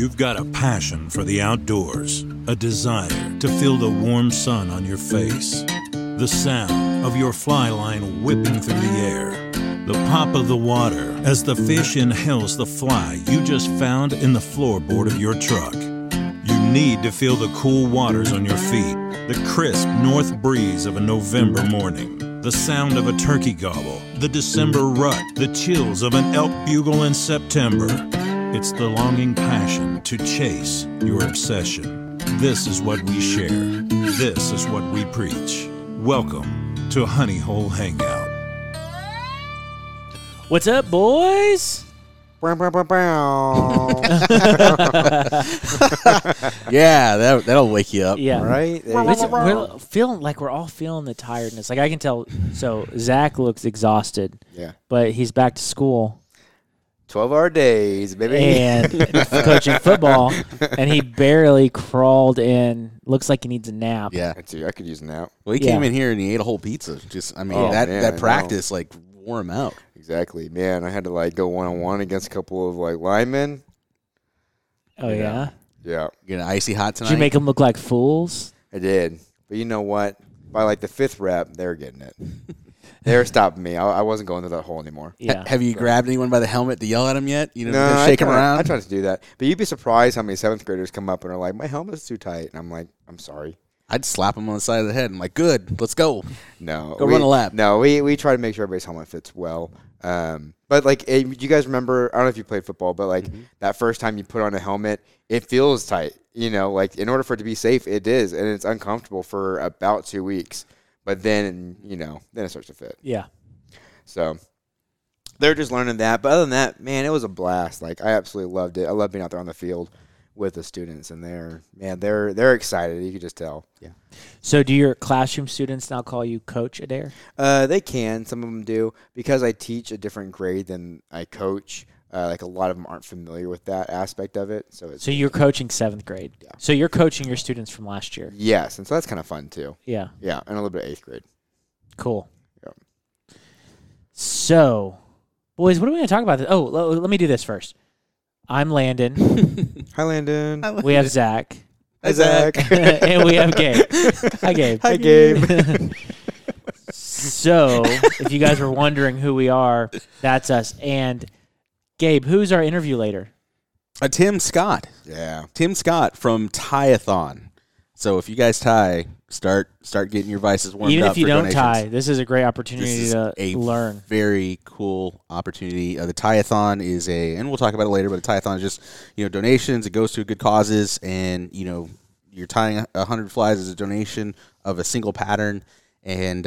You've got a passion for the outdoors, a desire to feel the warm sun on your face, the sound of your fly line whipping through the air, the pop of the water as the fish inhales the fly you just found in the floorboard of your truck. You need to feel the cool waters on your feet, the crisp north breeze of a November morning, the sound of a turkey gobble, the December rut, the chills of an elk bugle in September. It's the longing passion to chase your obsession. This is what we share. This is what we preach. Welcome to Honey Hole Hangout. What's up, boys? Yeah, that'll wake you up. Yeah, right. We're feeling like we're all feeling the tiredness. Like I can tell. So Zach looks exhausted. Yeah, but he's back to school. 12-hour days, baby, and coaching football, and he barely crawled in. Looks like he needs a nap. Yeah, I could use a nap. Well, he came in here and he ate a whole pizza. Just, I mean, that practice like wore him out. Exactly, man. I had to like go one-on-one against a couple of like linemen. Oh yeah. Yeah. You getting icy hot tonight? Did you make them look like fools? I did, but you know what? By like the fifth rep, they're getting it. They were stopping me. I wasn't going through that hole anymore. Yeah. Have you grabbed anyone by the helmet to yell at them yet? You know, no, shake them around. I tried to do that, but you'd be surprised how many seventh graders come up and are like, "My helmet's too tight," and I'm like, "I'm sorry." I'd slap him on the side of the head. I'm like, good, let's go. No. Go run a lap. No, we try to make sure everybody's helmet fits well. But, like, do you guys remember, I don't know if you played football, but, like, that first time you put on a helmet, it feels tight. You know, like, in order for it to be safe, it is. And it's uncomfortable for about 2 weeks. But then, you know, then it starts to fit. Yeah. So they're just learning that. But other than that, man, it was a blast. Like, I absolutely loved it. I love being out there on the field with the students, and they're excited. You can just tell. Yeah. So do your classroom students now call you Coach Adair? They can. Some of them do. Because I teach a different grade than I coach, like a lot of them aren't familiar with that aspect of it. So you're coaching 7th grade. Yeah. So you're coaching your students from last year. Yes, and so that's kind of fun too. Yeah. Yeah, and a little bit of 8th grade. Cool. Yeah. So, boys, what are we going to talk about? Oh, let me do this first. I'm Landon. Hi, Landon. We have Zach. Hi, Zach. And we have Gabe. Hi, Gabe. Hi, Gabe. So, if you guys were wondering who we are, that's us. And, Gabe, who's our interview later? Tim Scott. Yeah. Tim Scott from Tie-A-Thon. So, if you guys tie, start getting your vices warmed up. Even if you don't tie, this is a great opportunity to learn. Very cool opportunity. The Tie-A-Thon is and we'll talk about it later, but the Tie-A-Thon is just, you know, donations. It goes to good causes, and, you know, you're tying 100 flies as a donation of a single pattern. And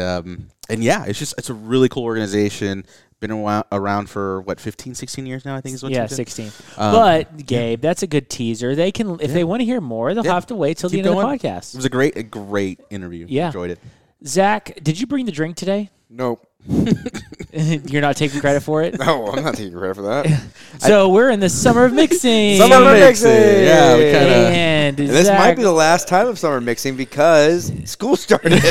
yeah, it's a really cool organization. Been around for, 15, 16 years now, I think is what you said? Yeah, 16. But, Gabe, that's a good teaser. They can, if they want to hear more, they'll have to wait till the end of the podcast. It was a great interview. Yeah. Enjoyed it. Zach, did you bring the drink today? Nope. You're not taking credit for it? No, I'm not taking credit for that. So we're in the summer of mixing. Yeah. We kinda, and this might be the last time of summer mixing because school started.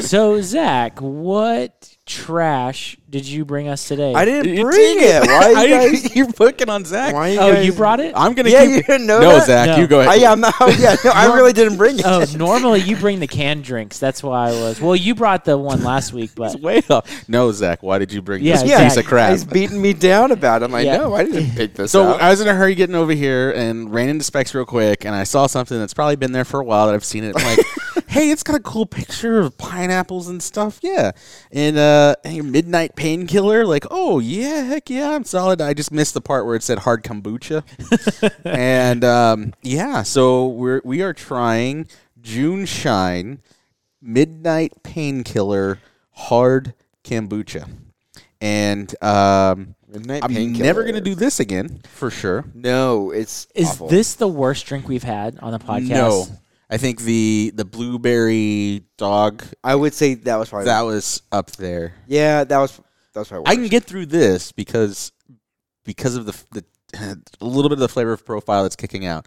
So, Zach, what trash did you bring us today? I didn't bring it. Why are you're booking on Zach? You brought it? I'm going to keep. Yeah, you didn't know that? Zach, no. You go ahead. I really didn't bring it. Oh, normally you bring the canned drinks. That's why I was. Well, you brought the one last week, but. Way up. No, Zach, why did you bring this piece of crap? He's beating me down about it. I'm like, no, I didn't pick this up. So I was in a hurry getting over here and ran into Specs real quick, and I saw something that's probably been there for a while that I've seen it. I'm like, hey, it's got a cool picture of pineapples and stuff. Yeah. And your midnight painkiller. Like, oh, yeah, heck yeah, I'm solid. I just missed the part where it said hard kombucha. And, so we are trying June Shine midnight painkiller hard kombucha, and I'm never gonna do this again for sure. No, it's awful. This the worst drink we've had on the podcast? No, I think the blueberry dog. I would say that was up there. Yeah, that was probably worse. I can get through this because of the a little bit of the flavor profile that's kicking out.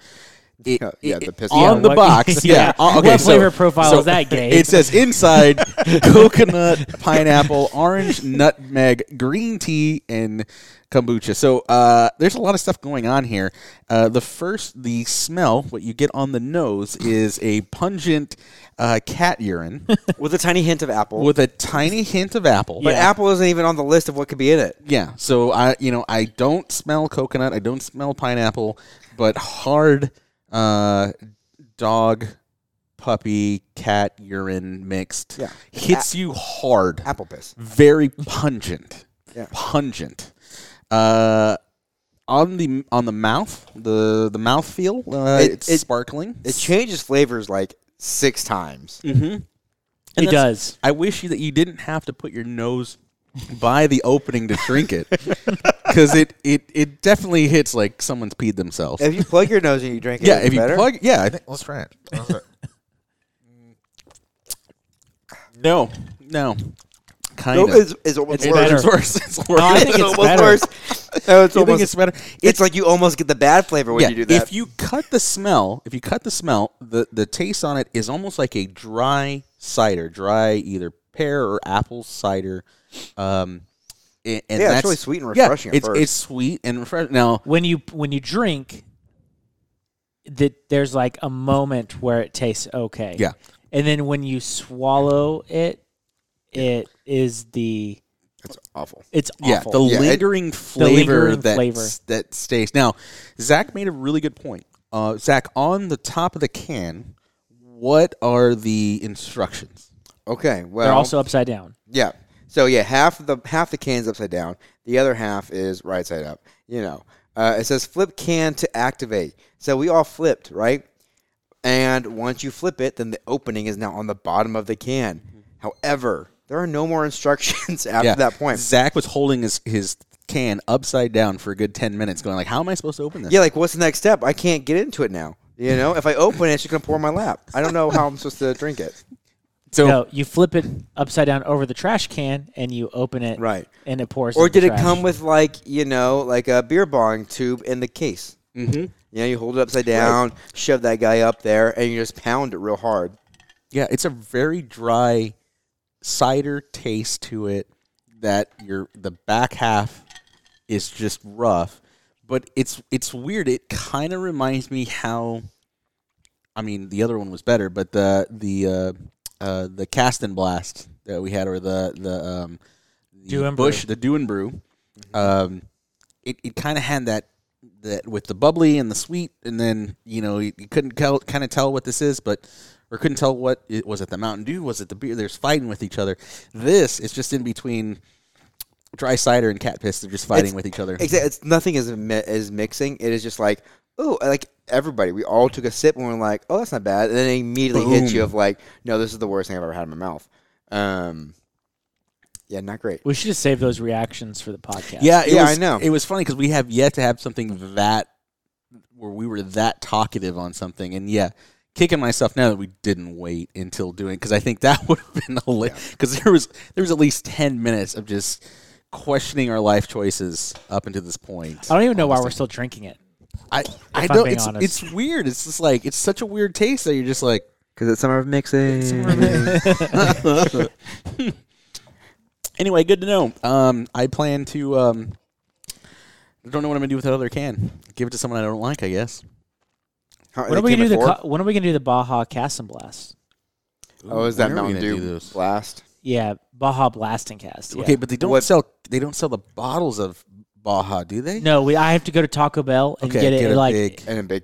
The piss on the box. Okay, what flavor profile is that, Gabe? It says inside coconut, pineapple, orange, nutmeg, green tea, and kombucha. So there's a lot of stuff going on here. The smell, what you get on the nose, is a pungent cat urine. With a tiny hint of apple. But apple isn't even on the list of what could be in it. Yeah. So, I don't smell coconut. I don't smell pineapple. But hard dog, puppy, cat urine mixed. Yeah. Hits you hard. Apple piss. Very pungent. Yeah. Pungent. On the mouth, the mouth feel, it's sparkling. It changes flavors like 6 times. Mm-hmm. It does. I wish that you didn't have to put your nose by the opening to drink it, because it definitely hits like someone's peed themselves. If you plug your nose and you drink it, yeah. Let's try it. No. Kind of. It's almost worse. It's worse. I think it's almost worse. It's better. It's like you almost get the bad flavor when you do that. If you cut the smell, the taste on it is almost like a dry cider, either pear or apple cider. That's really sweet and refreshing. Yeah, it's sweet and refreshing. Now, when you drink, there's like a moment where it tastes okay. Yeah, and then when you swallow it. It is the... It's awful. The lingering flavor that stays. Now, Zach made a really good point. Zach, on the top of the can, what are the instructions? Okay, well... They're also upside down. Yeah. So, yeah, half the can's upside down. The other half is right side up. It says flip can to activate. So we all flipped, right? And once you flip it, then the opening is now on the bottom of the can. Mm-hmm. However... There are no more instructions after that point. Zach was holding his can upside down for a good 10 minutes going like, how am I supposed to open this? Yeah, like, what's the next step? I can't get into it now. If I open it, it's just going to pour in my lap. I don't know how I'm supposed to drink it. So you flip it upside down over the trash can and you open it. Right. And it pours. Or did it come with like a beer bong tube in the case? Mm-hmm. You hold it upside down, shove that guy up there, and you just pound it real hard. Yeah, it's a very dry... cider taste to it that the back half is just rough, but it's weird. It kind of reminds me the other one was better, but the Cast and Blast that we had, or the Dew and Brew, it kind of had that with the bubbly and the sweet, and then you couldn't kind of tell what this is, but. Or couldn't tell what it was. It the Mountain Dew? Was it the beer? They're just fighting with each other. This is just in between dry cider and cat piss. They're just fighting with each other. Exactly. Nothing is mixing. It is just like, oh, like everybody. We all took a sip and we're like, oh, that's not bad. And then it immediately hits you of like, no, this is the worst thing I've ever had in my mouth. Yeah, not great. We should just save those reactions for the podcast. Yeah, I know. It was funny because we have yet to have something that where we were that talkative on something, and yeah. Kicking myself now that we didn't wait until doing it, because I think that would have been hilarious. Because there was at least 10 minutes of just questioning our life choices up until this point. I don't even know why we're still drinking it. I don't. It's weird. It's just like it's such a weird taste that you're just like because it's summer of mixing. Anyway, good to know. I plan to. I don't know what I'm gonna do with that other can. Give it to someone I don't like, I guess. When are we going to do the Baja Cast and Blast? Oh, is that Mountain Dew Blast? Yeah, Baja Blast and Cast. Yeah. Okay, but they don't sell the bottles of Baja, do they? No, I have to go to Taco Bell and get it in a big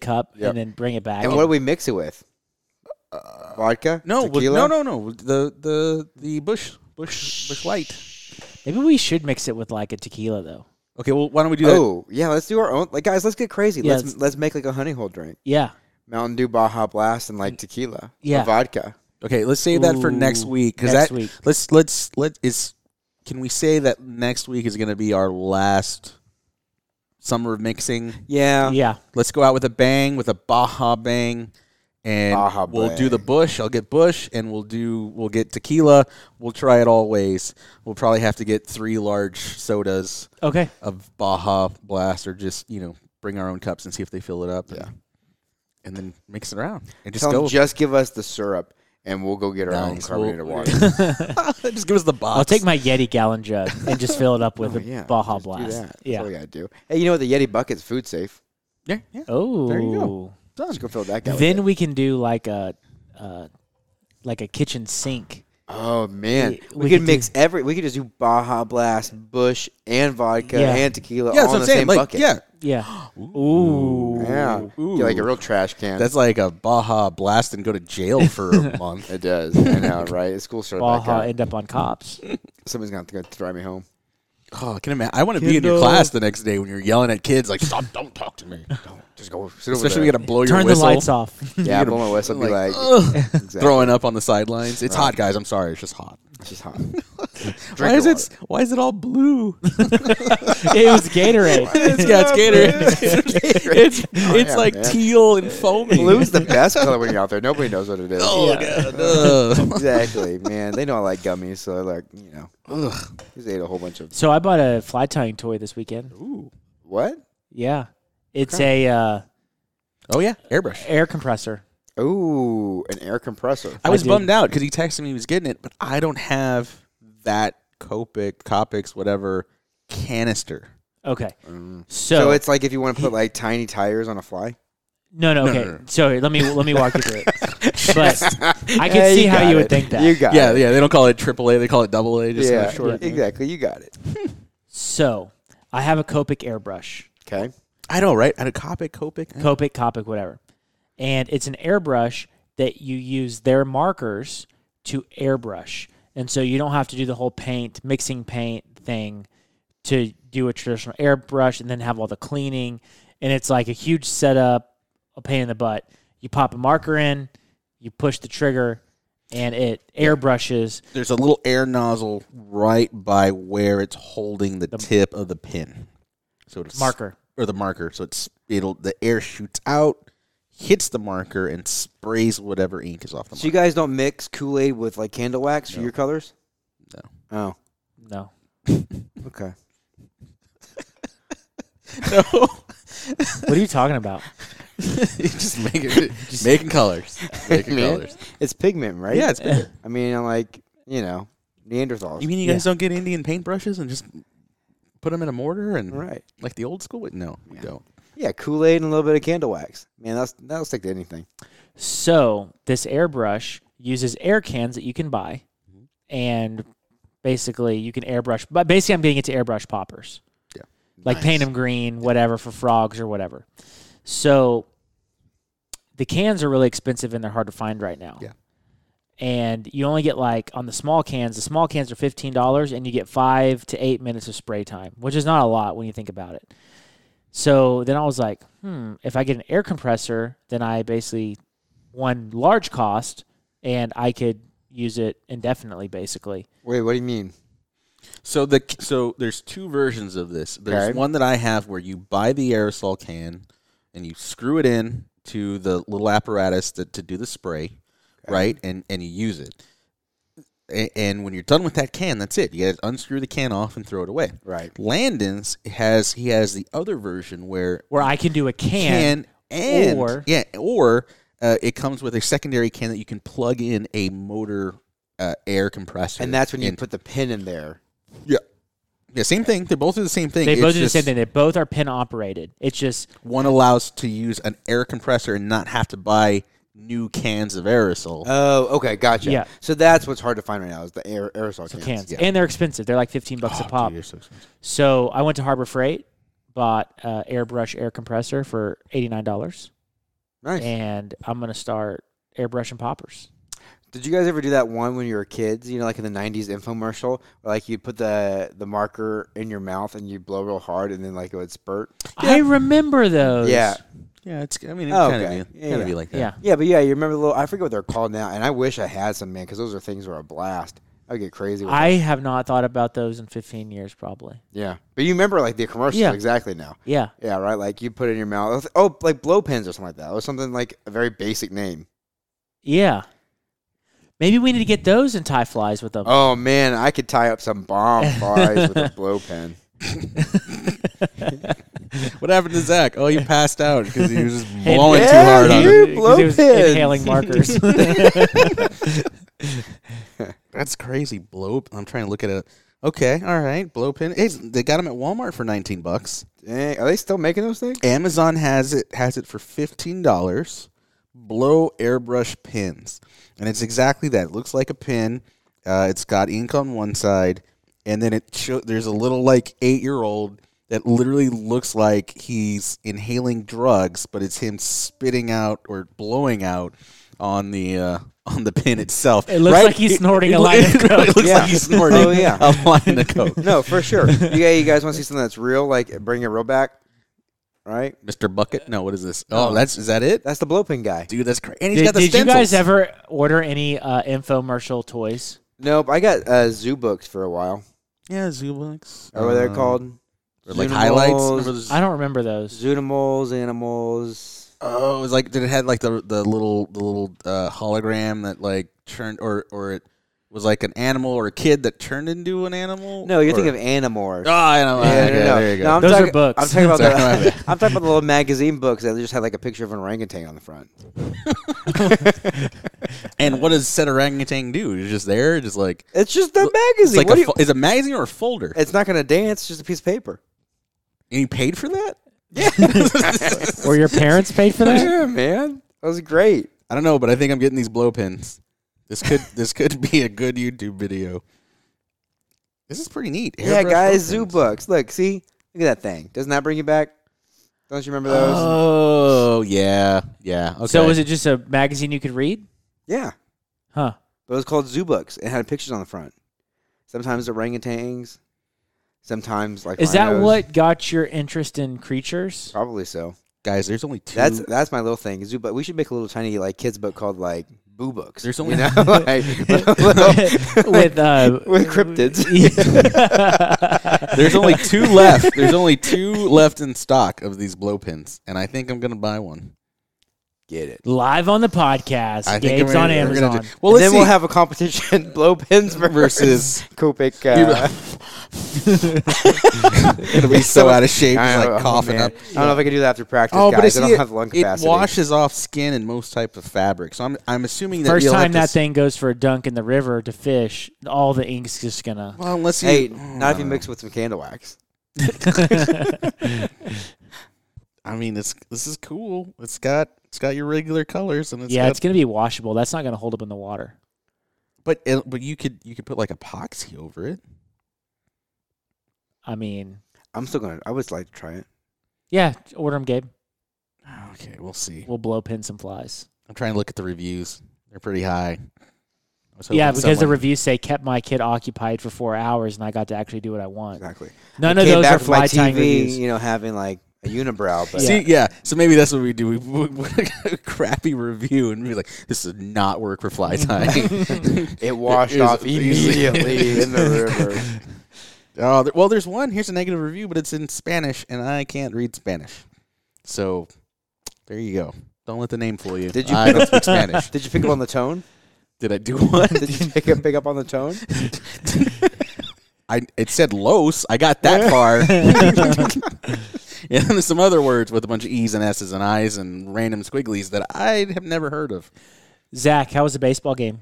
cup, and then bring it back. And what do we mix it with? Vodka? No, tequila? No. The Bush Light. Maybe we should mix it with like a tequila though. Okay, well, why don't we do that? Oh, yeah, let's do our own. Like, guys, let's get crazy. Yeah, let's make like a honey hole drink. Yeah. Mountain Dew, Baja Blast, and like tequila. Yeah. Or vodka. Okay, let's save that for next week. Next week. Can we say that next week is going to be our last summer of mixing? Yeah. Yeah. Let's go out with a bang, with a Baja bang. And we'll do the Bush. I'll get Bush, and we'll get tequila. We'll try it all ways. We'll probably have to get 3 large sodas of Baja Blast, or just bring our own cups and see if they fill it up. Yeah. and then mix it around. And just tell them, just give us the syrup, and we'll go get our own carbonated water. Just give us the box. I'll take my Yeti gallon jug and just fill it up with a Baja Blast. That's all we got to do. Hey, you know what? The Yeti bucket's food safe. Yeah. Oh. There you go. Done. Just go fill that gallon. Then we can do like a kitchen sink. Oh, man. We could mix we could just do Baja Blast, Bush, and vodka, and tequila all in the same bucket. Yeah. Ooh. Yeah. Ooh. Like a real trash can. That's like a Baja Blast and go to jail for a month. It does. I know, right? It's cool. Baja end up on cops. Somebody's going to have to drive me home. Oh, can I imagine? I want to be in your class the next day when you're yelling at kids like, "Stop! Don't talk to me. Don't just go." Sit over Especially, there. You got to blow your whistle. Turn the lights off. Yeah, blow my whistle. Be like exactly. Throwing up on the sidelines. It's hot, guys. I'm sorry. It's just hot. It's just hot. Why is it all blue? It was Gatorade. It's Gatorade. It's teal and foamy. Blue's the best color when you're out there. Nobody knows what it is. Oh, God. Exactly, man. They know I like gummies, so they're like, you know. Ugh. Just ate a whole bunch of... So I bought a fly tying toy this weekend. Ooh. What? Yeah. It's a... airbrush. Air compressor. Ooh, an air compressor. I was bummed out because he texted me he was getting it, but I don't have that Copic, whatever, canister. Okay. So it's like if you want to put like tiny tires on a fly? No. Okay. No. Sorry, let me walk you through it. But I can see how you would think that. You got it. Yeah, they don't call it AAA, they call it AA. Just short. Exactly, you got it. So, I have a Copic airbrush. Okay. I know, right? I had a Copic, whatever. And it's an airbrush that you use their markers to airbrush. And so you don't have to do the whole mixing paint thing to do a traditional airbrush and then have all the cleaning. And it's like a huge setup, a pain in the butt. You pop a marker in, you push the trigger, and it airbrushes. There's a little air nozzle right by where it's holding the tip of the pin. So it's marker. Or the marker. So the air shoots out, hits the marker, and sprays whatever ink is off the marker. So you guys don't mix Kool-Aid with like candle wax for your colors? No. Oh. No. Okay. No. What are you talking about? Just making colors. Making colors. It's pigment, right? Yeah, it's pigment. I mean, like, you know, Neanderthals. You mean you guys don't get Indian paintbrushes and just put them in a mortar and like the old school? No, we don't. Yeah, Kool-Aid and a little bit of candle wax. Man, that'll stick to anything. So this airbrush uses air cans that you can buy, and basically you can airbrush. But basically, I'm getting into airbrush poppers. Yeah, like paint them green, whatever for frogs or whatever. So the cans are really expensive and they're hard to find right now. Yeah, and you only get like on the small cans. The small cans are $15, and you get 5 to 8 minutes of spray time, which is not a lot when you think about it. So then I was like, if I get an air compressor, then I basically won large cost, and I could use it indefinitely, basically. Wait, what do you mean? So there's two versions of this. There's one that I have where you buy the aerosol can, and you screw it in to the little apparatus to do the spray, right? And you use it. And when you're done with that can, that's it. You got to unscrew the can off and throw it away. Right. Landon's has the other version where I can do a can, or it comes with a secondary can that you can plug in a motor air compressor, and that's when you put the pin in there. Yeah. Yeah, same thing. They both do the same thing. They both do the same thing. They both are pin operated. It's just one allows to use an air compressor and not have to buy new cans of aerosol. Oh, okay, gotcha. Yeah. So that's what's hard to find right now is the aerosol cans. Yeah. And they're expensive. They're like $15 a pop. Dude, so I went to Harbor Freight, bought an airbrush air compressor for $89. Nice. And I'm going to start airbrushing poppers. Did you guys ever do that one when you were kids, you know, like in the 90s infomercial, where like you'd put the marker in your mouth and you'd blow real hard and then like it would spurt? Yeah. I remember those. Yeah. Yeah, it's kind of be like that. Yeah, but you remember the little, I forget what they're called now, and I wish I had some, man, because those are things that were a blast. I'd get crazy with I have not thought about those in 15 years, probably. Yeah. But you remember, like, the commercials exactly now. Yeah. Yeah, right? Like, you put it in your mouth. Oh, like blow pens or something like that. Or something like a very basic name. Yeah. Maybe we need to get those and tie flies with them. Oh, man, I could tie up some bomb flies with a blow pen. What happened to Zach? Oh, he passed out because he was just blowing too hard on him. He was inhaling markers. That's crazy. I'm trying to look at it. Okay, all right. Blowpin. Hey, they got them at Walmart for $19. Are they still making those things? Amazon has it for $15. Blow airbrush pins, and it's exactly that. It looks like a pin. It's got ink on one side, and then there's a little like 8-year-old that literally looks like he's inhaling drugs, but it's him spitting out or blowing out on the pin itself. It looks like he's snorting a line of coke. It looks like he's snorting a line of coke. No, for sure. Yeah, you guys want to see something that's real? Like bring it real back. Right, Mr. Bucket. No, what is this? Oh, is that it? That's the blowpin guy, dude. That's crazy. And he's got the stencils. Did you guys ever order any infomercial toys? Nope, I got Zoo Books for a while. Yeah, Zoo Books. Or what they're called? Or like highlights? I don't remember those. Zootimals, animals. Oh, it was like did it have like the little hologram that like turned or it. Was like an animal or a kid that turned into an animal? No, you're thinking of Animorphs. Oh, I know. Yeah, okay, no. There you go. No, those are books. I'm talking about I'm talking about the little magazine books that just had like a picture of an orangutan on the front. And what does said orangutan do? It's just there? Just like it's just a magazine. Like is a magazine or a folder? It's not going to dance. It's just a piece of paper. And you paid for that? Yeah. Or your parents paid for that? Yeah, man. That was great. I don't know, but I think I'm getting these blow pins. This could be a good YouTube video. This is pretty neat. Yeah, guys, Zoo Books. Look, see? Look at that thing. Doesn't that bring you back? Don't you remember those? Oh, yeah. Yeah. Okay. So was it just a magazine you could read? Yeah. Huh. It was called Zoo Books. It had pictures on the front. Sometimes orangutans. Sometimes like rhinos. Is that what got your interest in creatures? Probably so. Guys, there's only two. That's my little thing. Zoo Books. We should make a little tiny like kids book called like Boo Books. There's only with cryptids. There's only two left. There's only two left in stock of these blow pins, and I think I'm gonna buy one. Get it live on the podcast. Gabe's on Amazon. Well, and then we'll have a competition: blow pins versus Copic. It'll be so out of shape, like coughing up. I don't know if I can do that after practice, guys. I don't have lung capacity. It washes off skin and most types of fabric, so I'm assuming that first time that thing goes for a dunk in the river to fish, all the ink's just gonna. Well, unless you not if you mix with some candle wax. I mean, this is cool. It's got your regular colors, and it's gonna be washable. That's not gonna hold up in the water. But you could put like epoxy over it. I mean, I would like to try it. Yeah, order them, Gabe. Okay, we'll see. We'll blow pin some flies. I'm trying to look at the reviews. They're pretty high. Yeah, because the reviews say kept my kid occupied for 4 hours, and I got to actually do what I want. Exactly. None of those are fly tying reviews. You know, having like a unibrow. But see, yeah. So maybe that's what we do. We get a crappy review, and we're like, this does not work for fly tying. It washed off immediately in the river. Oh, well, there's one. Here's a negative review, but it's in Spanish, and I can't read Spanish. So there you go. Don't let the name fool you. I don't speak Spanish. Did you pick up on the tone? Did I do what? Did you pick up on the tone? It said los. I got that far. And then there's some other words with a bunch of E's and S's and I's and random squigglies that I have never heard of. Zach, how was the baseball game?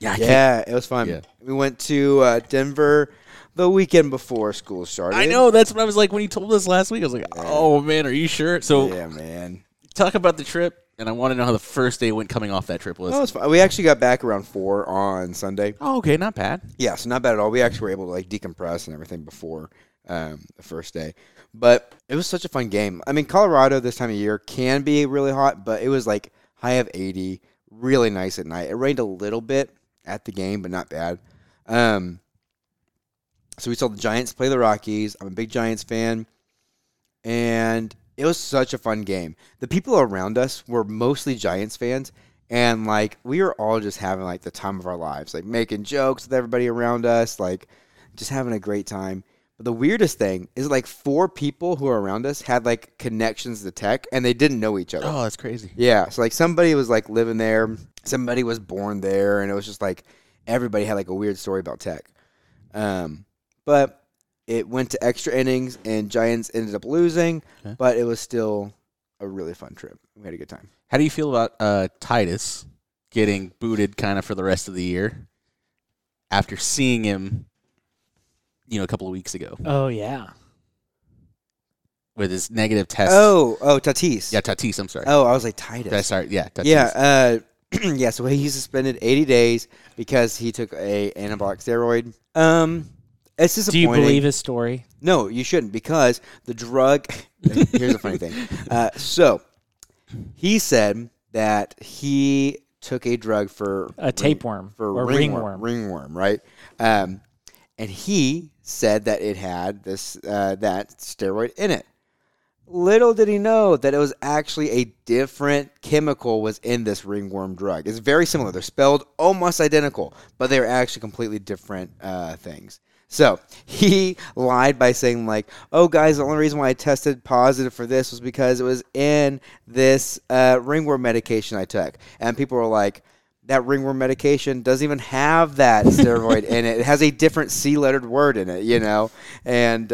Yeah, it was fun. Yeah. We went to Denver the weekend before school started. I know. That's what I was like when you told us last week. I was like, oh, man, are you sure? So, yeah, man. Talk about the trip, and I want to know how the first day went coming off that trip was. No, it was fun. We actually got back around 4 on Sunday. Oh, okay. Not bad. Yeah, so not bad at all. We actually were able to, like, decompress and everything before the first day. But it was such a fun game. I mean, Colorado this time of year can be really hot, but it was, like, high of 80, really nice at night. It rained a little bit at the game, but not bad. So we saw the Giants play the Rockies. I'm a big Giants fan. And it was such a fun game. The people around us were mostly Giants fans. And, like, we were all just having, like, the time of our lives. Like, making jokes with everybody around us. Like, just having a great time. But the weirdest thing is, like, 4 people who were around us had, like, connections to tech. And they didn't know each other. Oh, that's crazy. Yeah. So, like, somebody was, like, living there. Somebody was born there. And it was just, like, everybody had, like, a weird story about tech. But It went to extra innings, and Giants ended up losing, okay. But it was still a really fun trip. We had a good time. How do you feel about Tatis getting booted kind of for the rest of the year after seeing him, a couple of weeks ago? Oh, yeah. With his negative test. Oh, Tatis. Yeah, Tatis, I'm sorry. Oh, I was like Titus. Sorry, yeah, Tatis. Yeah, so he's suspended 80 days because he took an anabolic steroid. It's disappointing. Do you believe his story? No, you shouldn't, because the drug... Here's the funny thing. So, he said that he took a drug for... A tapeworm. Or ringworm. Ringworm, right? And he said that it had this that steroid in it. Little did he know that it was actually a different chemical was in this ringworm drug. It's very similar. They're spelled almost identical, but they're actually completely different things. So he lied by saying, oh, guys, the only reason why I tested positive for this was because it was in this ringworm medication I took. And people were like, that ringworm medication doesn't even have that steroid in it. It has a different C-lettered word in it, And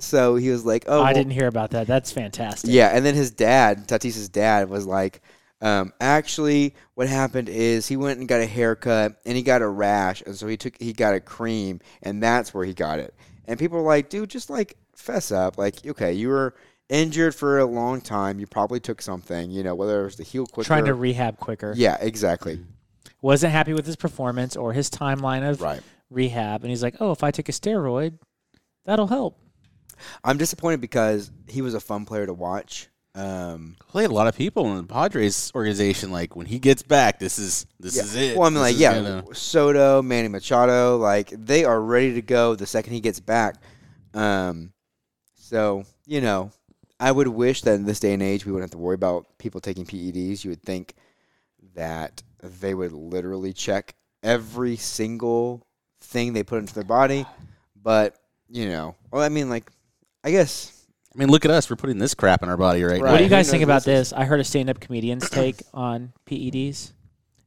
so he was like, I didn't hear about that. That's fantastic. Yeah, and then his dad, Tatis's dad, was like, actually, what happened is he went and got a haircut, and he got a rash, and so he got a cream, and that's where he got it. And people were like, dude, just, fess up. Okay, you were injured for a long time. You probably took something, whether it was to heal quicker. Trying to rehab quicker. Yeah, exactly. Wasn't happy with his performance or his timeline of rehab, and he's like, if I take a steroid, that'll help. I'm disappointed because he was a fun player to watch. Played a lot of people in the Padres organization. When he gets back, this is it. Well, Soto, Manny Machado, they are ready to go the second he gets back. So I would wish that in this day and age we wouldn't have to worry about people taking PEDs. You would think that they would literally check every single thing they put into their body, but I guess. Look at us. We're putting this crap in our body right now. What do you guys think about this? I heard a stand-up comedian's take on PEDs,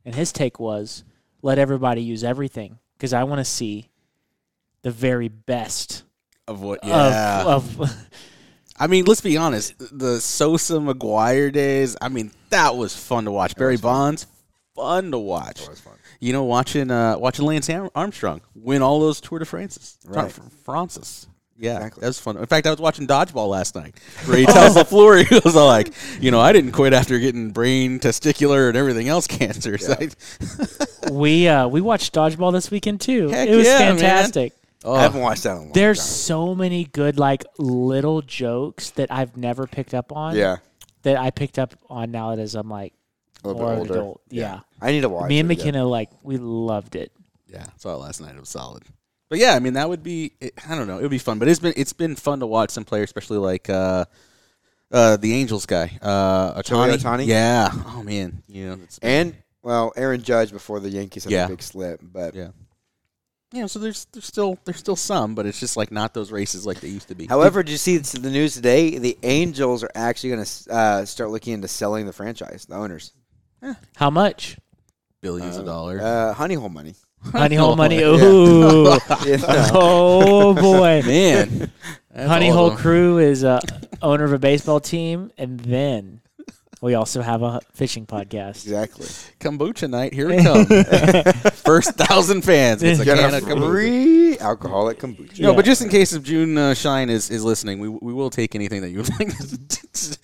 and his take was, let everybody use everything, because I want to see the very best of what. Yeah. Let's be honest. The Sosa McGuire days, that was fun to watch. Barry Bonds, fun to watch. That was fun. Watching Lance Armstrong win all those Tour de France. Right. Francis. Yeah, exactly. That was fun. In fact, I was watching Dodgeball last night, where he tells LaFleur, he was all like, I didn't quit after getting brain, testicular, and everything else cancer. Yeah. We watched Dodgeball this weekend, too. Heck, it was fantastic. Oh, I haven't watched that in a long time. There's so many good, little jokes that I've never picked up on. Yeah. That I picked up on now that as I'm, a little bit older. Adult. Yeah. I need to watch it. Me and McKenna, we loved it. Yeah, I saw it last night. It was solid. But yeah, that would be, I don't know, it would be fun. But it's been fun to watch some players, especially the Angels guy, Ohtani. Yeah. Oh man, Aaron Judge before the Yankees had a big slip, but yeah. So there's still some, but it's just not those races like they used to be. However, did you see the news today? The Angels are actually going to start looking into selling the franchise, the owners. Yeah. How much? Billions of dollars. Honey hole money. Honey hole money. Ooh. Yeah. Oh, boy. Man. Honey hole crew is owner of a baseball team, and then we also have a fishing podcast. Exactly. Kombucha night. Here we come. First 1,000 fans. It's a free alcoholic kombucha. No, but just in case if June Shine is listening, we will take anything that you would like.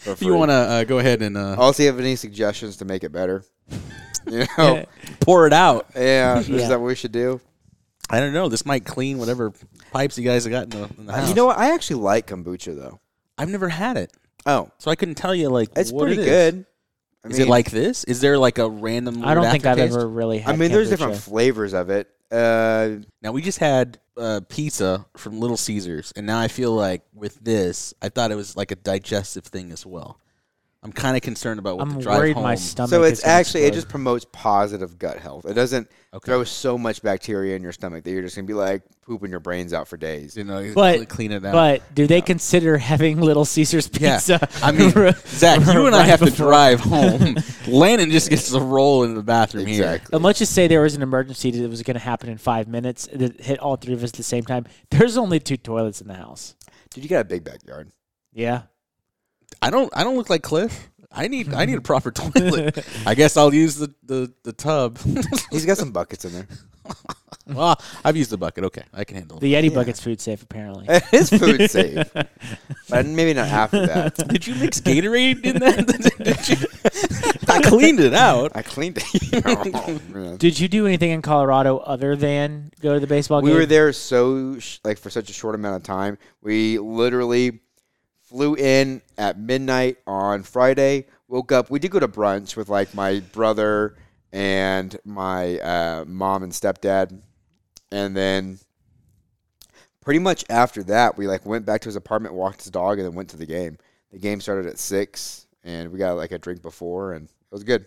If you want to go ahead and... I'll see if any suggestions to make it better. Pour it out. Yeah, is that what we should do? I don't know. This might clean whatever pipes you guys have got in the house. You know what? I actually like kombucha, though. I've never had it. Oh. So I couldn't tell you, it's what it is. It's pretty good. Is it like this? Is there, a random I don't think I've ever really had kombucha. There's different flavors of it. Now, we just had pizza from Little Caesars, and now I feel with this, I thought it was, a digestive thing as well. I'm kind of concerned about what the drive home. I'm worried my stomach. So it's actually it just promotes positive gut health. It doesn't throw so much bacteria in your stomach that you're just gonna be like pooping your brains out for days. You know, you really clean it out. But do they consider having Little Caesar's pizza? Yeah. I mean, Zach, you and I have to drive home. Landon just gets to roll in the bathroom here. And let's just say there was an emergency that was going to happen in 5 minutes that hit all three of us at the same time. There's only two toilets in the house. Dude, you got a big backyard. Yeah. I don't look like Cliff. I need a proper toilet. I guess I'll use the tub. He's got some buckets in there. Well, I've used the bucket. Okay, I can handle it. The Yeti bucket's food safe, apparently. It is food safe. But maybe not after that. Did you mix Gatorade in that? I cleaned it out. I cleaned it. Did you do anything in Colorado other than go to the baseball game? We were there for such a short amount of time. We literally flew in at midnight on Friday, woke up. We did go to brunch with my brother and my mom and stepdad. And then pretty much after that, we went back to his apartment, walked his dog, and then went to the game. The game started at 6, and we got a drink before, and it was good.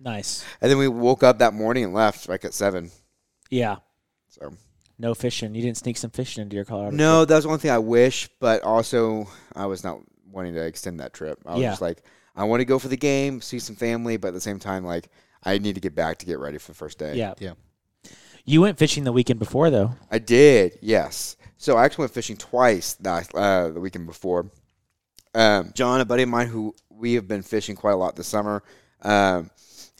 Nice. And then we woke up that morning and left at 7. Yeah. So no fishing. You didn't sneak some fishing into your Colorado? No, that was one thing I wish, but also I was not wanting to extend that trip. I was just I want to go for the game, see some family, but at the same time, I need to get back to get ready for the first day. Yeah. Yeah. You went fishing the weekend before, though. I did, yes. So I actually went fishing twice the weekend before. John, a buddy of mine who we have been fishing quite a lot this summer,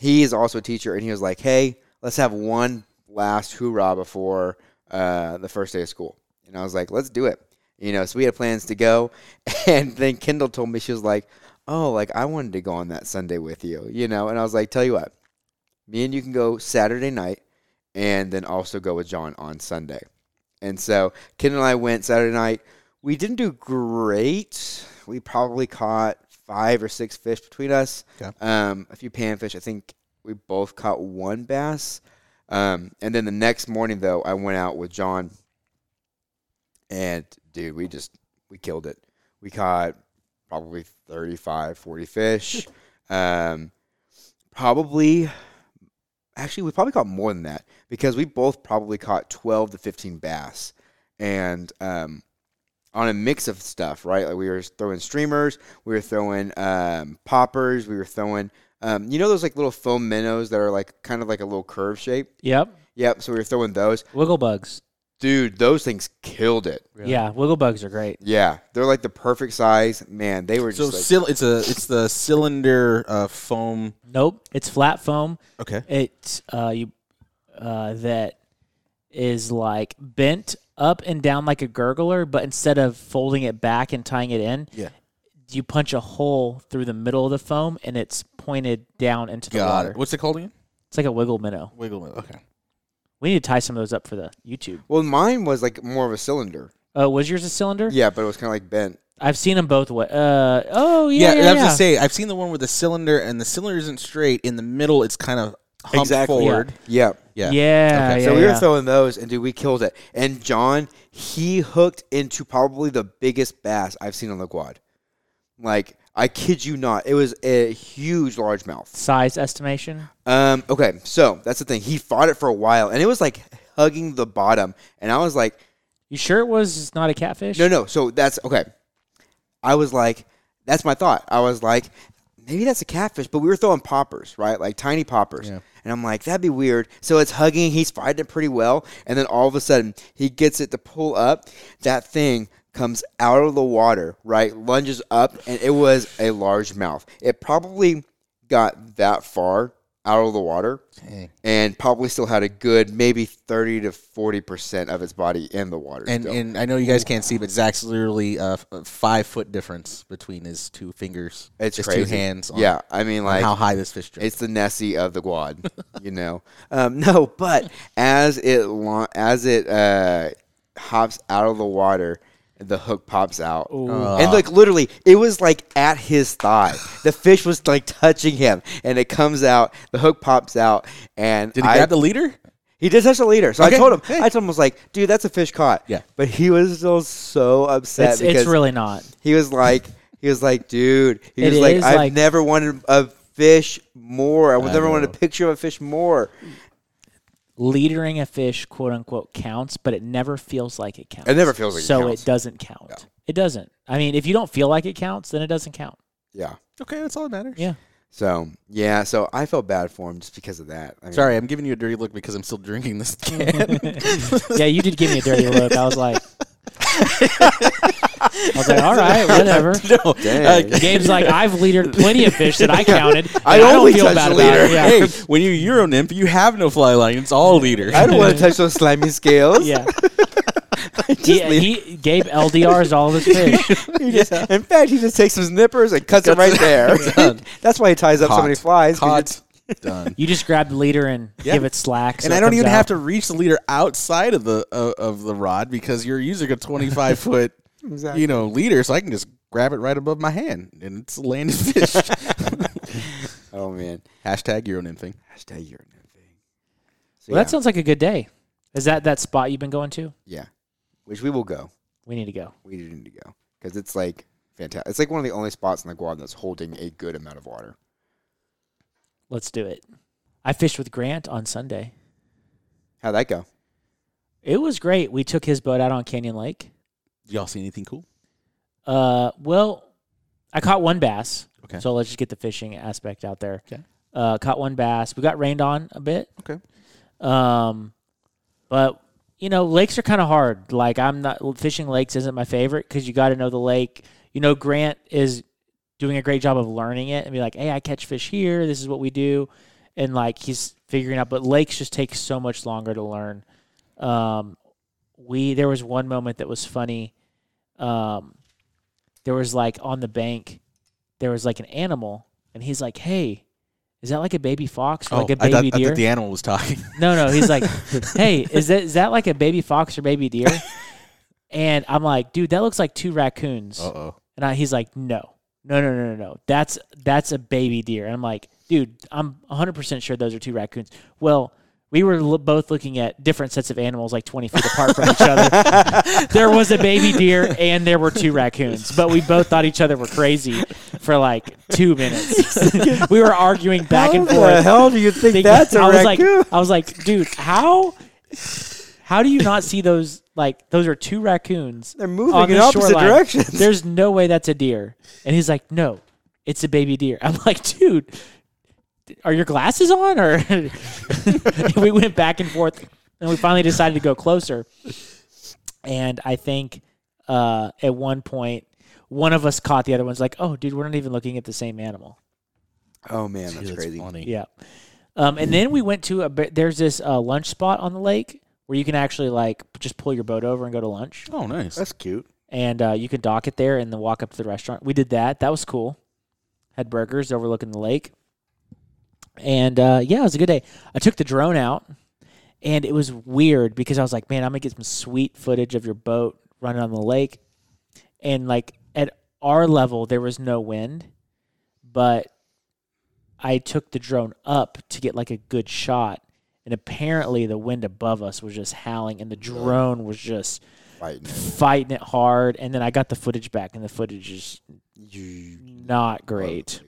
he is also a teacher, and he was like, hey, let's have one last hoorah before the first day of school. And I was like, let's do it. So we had plans to go. And then Kendall told me, she was like, oh, I wanted to go on that Sunday with you, And I was like, tell you what, me and you can go Saturday night and then also go with John on Sunday. And so Kendall and I went Saturday night. We didn't do great. We probably caught 5 or 6 fish between us. Okay. A few panfish. I think we both caught one bass. And then the next morning, though, I went out with John, and, dude, we killed it. We caught probably 35, 40 fish. We probably caught more than that because we both probably caught 12 to 15 bass. And on a mix of stuff, right? We were throwing streamers. We were throwing poppers. We were throwing... those little foam minnows that are kind of a little curve shape? Yep. Yep, so we were throwing those. Wiggle bugs. Dude, those things killed it. Really? Yeah, wiggle bugs are great. Yeah, they're the perfect size. Man, they were it's the cylinder foam. Nope, it's flat foam. Okay. It's that is bent up and down like a gurgler, but instead of folding it back and tying it in, you punch a hole through the middle of the foam, and it's pointed down into the water. What's it called again? It's a wiggle minnow. Wiggle minnow, okay. We need to tie some of those up for the YouTube. Well, mine was more of a cylinder. Was yours a cylinder? Yeah, but it was kind of bent. I've seen them both ways. I was going to say, I've seen the one with the cylinder, and the cylinder isn't straight. In the middle, it's kind of humped forward. Yeah. Yeah. Yeah. Okay. So we were throwing those, and dude, we killed it. And John, he hooked into probably the biggest bass I've seen on the quad. I kid you not, it was a huge largemouth. Size estimation? Okay, so that's the thing. He fought it for a while, and it was hugging the bottom, and I was like... You sure it was not a catfish? No, so that's... Okay. I was that's my thought. I was maybe that's a catfish, but we were throwing poppers, right? Tiny poppers. Yeah. And I'm that'd be weird. So it's hugging, he's fighting it pretty well, and then all of a sudden, he gets it to pull up. That thing... comes out of the water, right? Lunges up, and it was a largemouth. It probably got that far out of the water, and probably still had a good maybe 30 to 40% of its body in the water. And I know you guys can't see, but Zach's literally a 5-foot difference between his two fingers. It's his crazy. Two hands. On how high this fish jumped. It's the Nessie of the quad, . No, but as it hops out of the water. The hook pops out. And, literally, it was, at his thigh. The fish was, touching him. And it comes out. The hook pops out. And did he grab the leader? He did touch the leader. So okay. I told him, I was like, dude, that's a fish caught. Yeah. But he was still so upset. It's really not. He was like, He was like, dude. He was like, I've never wanted a fish more. I've never wanted a picture of a fish more. Leadering a fish, quote unquote, counts, but it never feels like it counts. It never feels like it counts. So it doesn't count. Yeah. It doesn't. I mean, if you don't feel like it counts, then it doesn't count. Yeah. Okay, that's all that matters. Yeah. So, yeah, so I felt bad for him just because of that. I mean, sorry, I'm giving you a dirty look because I'm still drinking this can. Yeah, you did give me a dirty look. I was like, all right, whatever. No, Gabe's like, I've leadered plenty of fish that I counted. I only feel bad about it. Yeah. Hey, when you Euro nymph, you have no fly line. It's all leader. I don't want to touch those slimy scales. Yeah. He Gabe LDRs all of his fish. In fact, he just takes his nippers and cuts it right there. That's why he ties up so many flies. Done. You just grab the leader and give it slack. So and I don't even have to reach the leader outside of the rod because you're using a 25-foot exactly. Leader, so I can just grab it right above my hand, and it's landed fish. Oh, man. Hashtag Euro nymphing. So, that sounds like a good day. Is that spot you've been going to? Yeah. Which we will go. We need to go. Because it's like fantastic. It's like one of the only spots in the Guam that's holding a good amount of water. Let's do it. I fished with Grant on Sunday. How'd that go? It was great. We took his boat out on Canyon Lake. Did y'all see anything cool? Well, I caught one bass. Okay. So let's just get the fishing aspect out there. Okay. Caught one bass. We got rained on a bit. Okay. But lakes are kind of hard. Like fishing lakes isn't my favorite because you got to know the lake. Grant is doing a great job of learning it and be like, hey, I catch fish here. This is what we do, and he's figuring out. But lakes just take so much longer to learn. There was one moment that was funny. There was on the bank, there was an animal, and he's like, "Hey, is that a baby fox or a baby deer?" I thought the animal was talking. No, he's like, "Hey, is that a baby fox or baby deer?" And I'm like, "Dude, that looks like two raccoons." Uh-oh. And he's like, "No, that's a baby deer." And I'm like, "Dude, I'm 100% sure those are two raccoons." Well. We were both looking at different sets of animals 20 feet apart from each other. There was a baby deer and there were two raccoons, but we both thought each other were crazy for 2 minutes. We were arguing back and forth. How the hell do you think that's a raccoon? I was like, dude, how do you not see those? Those are two raccoons. They're moving in opposite directions. There's no way that's a deer. And he's like, no, it's a baby deer. I'm like, dude. Are your glasses on? Or we went back and forth, and we finally decided to go closer. And I think at one point, one of us caught the other one's like, "Oh, dude, we're not even looking at the same animal." Oh man, that's crazy. Funny. Yeah. And then we went to there's this lunch spot on the lake where you can actually just pull your boat over and go to lunch. Oh, nice. That's cute. And you can dock it there and then walk up to the restaurant. We did that. That was cool. Had burgers overlooking the lake. And, it was a good day. I took the drone out, and it was weird because I was like, man, I'm going to get some sweet footage of your boat running on the lake. And, at our level, there was no wind, but I took the drone up to get, a good shot. And apparently the wind above us was just howling, and the drone was just fighting it hard. And then I got the footage back, and the footage is not great.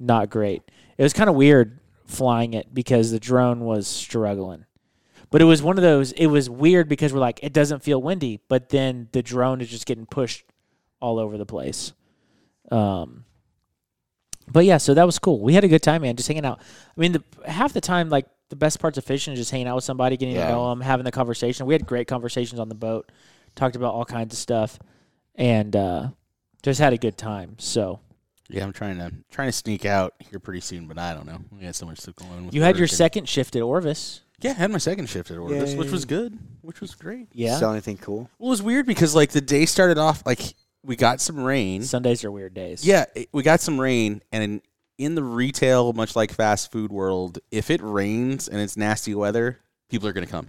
Not great. It was kind of weird flying it because the drone was struggling. But it was one of those, it was weird because we're it doesn't feel windy, but then the drone is just getting pushed all over the place. But yeah, so that was cool. We had a good time, man, just hanging out. I mean, half the time, the best parts of fishing is just hanging out with somebody, getting to know them, having the conversation. We had great conversations on the boat, talked about all kinds of stuff, and just had a good time, so... Yeah, I'm trying to sneak out here pretty soon, but I don't know. We had so much stuff going on. You had your second shift at Orvis. Yeah, I had my second shift at Orvis, which was good, which was great. Yeah. Saw anything cool? Well, it was weird because the day started off we got some rain. Sundays are weird days. Yeah, we got some rain, and in the retail, much like fast food world, if it rains and it's nasty weather, people are gonna come.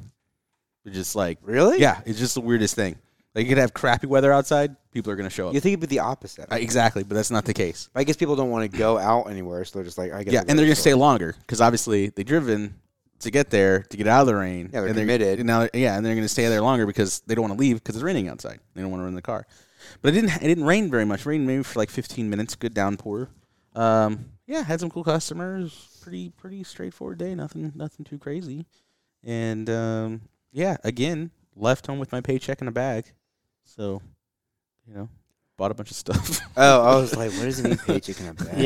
They're just really? Yeah, it's just the weirdest thing. You could have crappy weather outside, people are going to show up. You think it'd be the opposite. Exactly, but that's not the case. I guess people don't want to go out anywhere, so they're just like, I guess. Yeah, and they're going to stay longer because obviously they've driven to get there, to get out of the rain. Yeah, they're committed. And they're going to stay there longer because they don't want to leave because it's raining outside. They don't want to run in the car. But it didn't rain very much. It rained maybe for like 15 minutes. Good downpour. Yeah, had some cool customers. Pretty straightforward day. Nothing too crazy. And yeah, again, left home with my paycheck in a bag. So, you know, bought a bunch of stuff. Oh, I was like, what does it mean paycheck in a bag?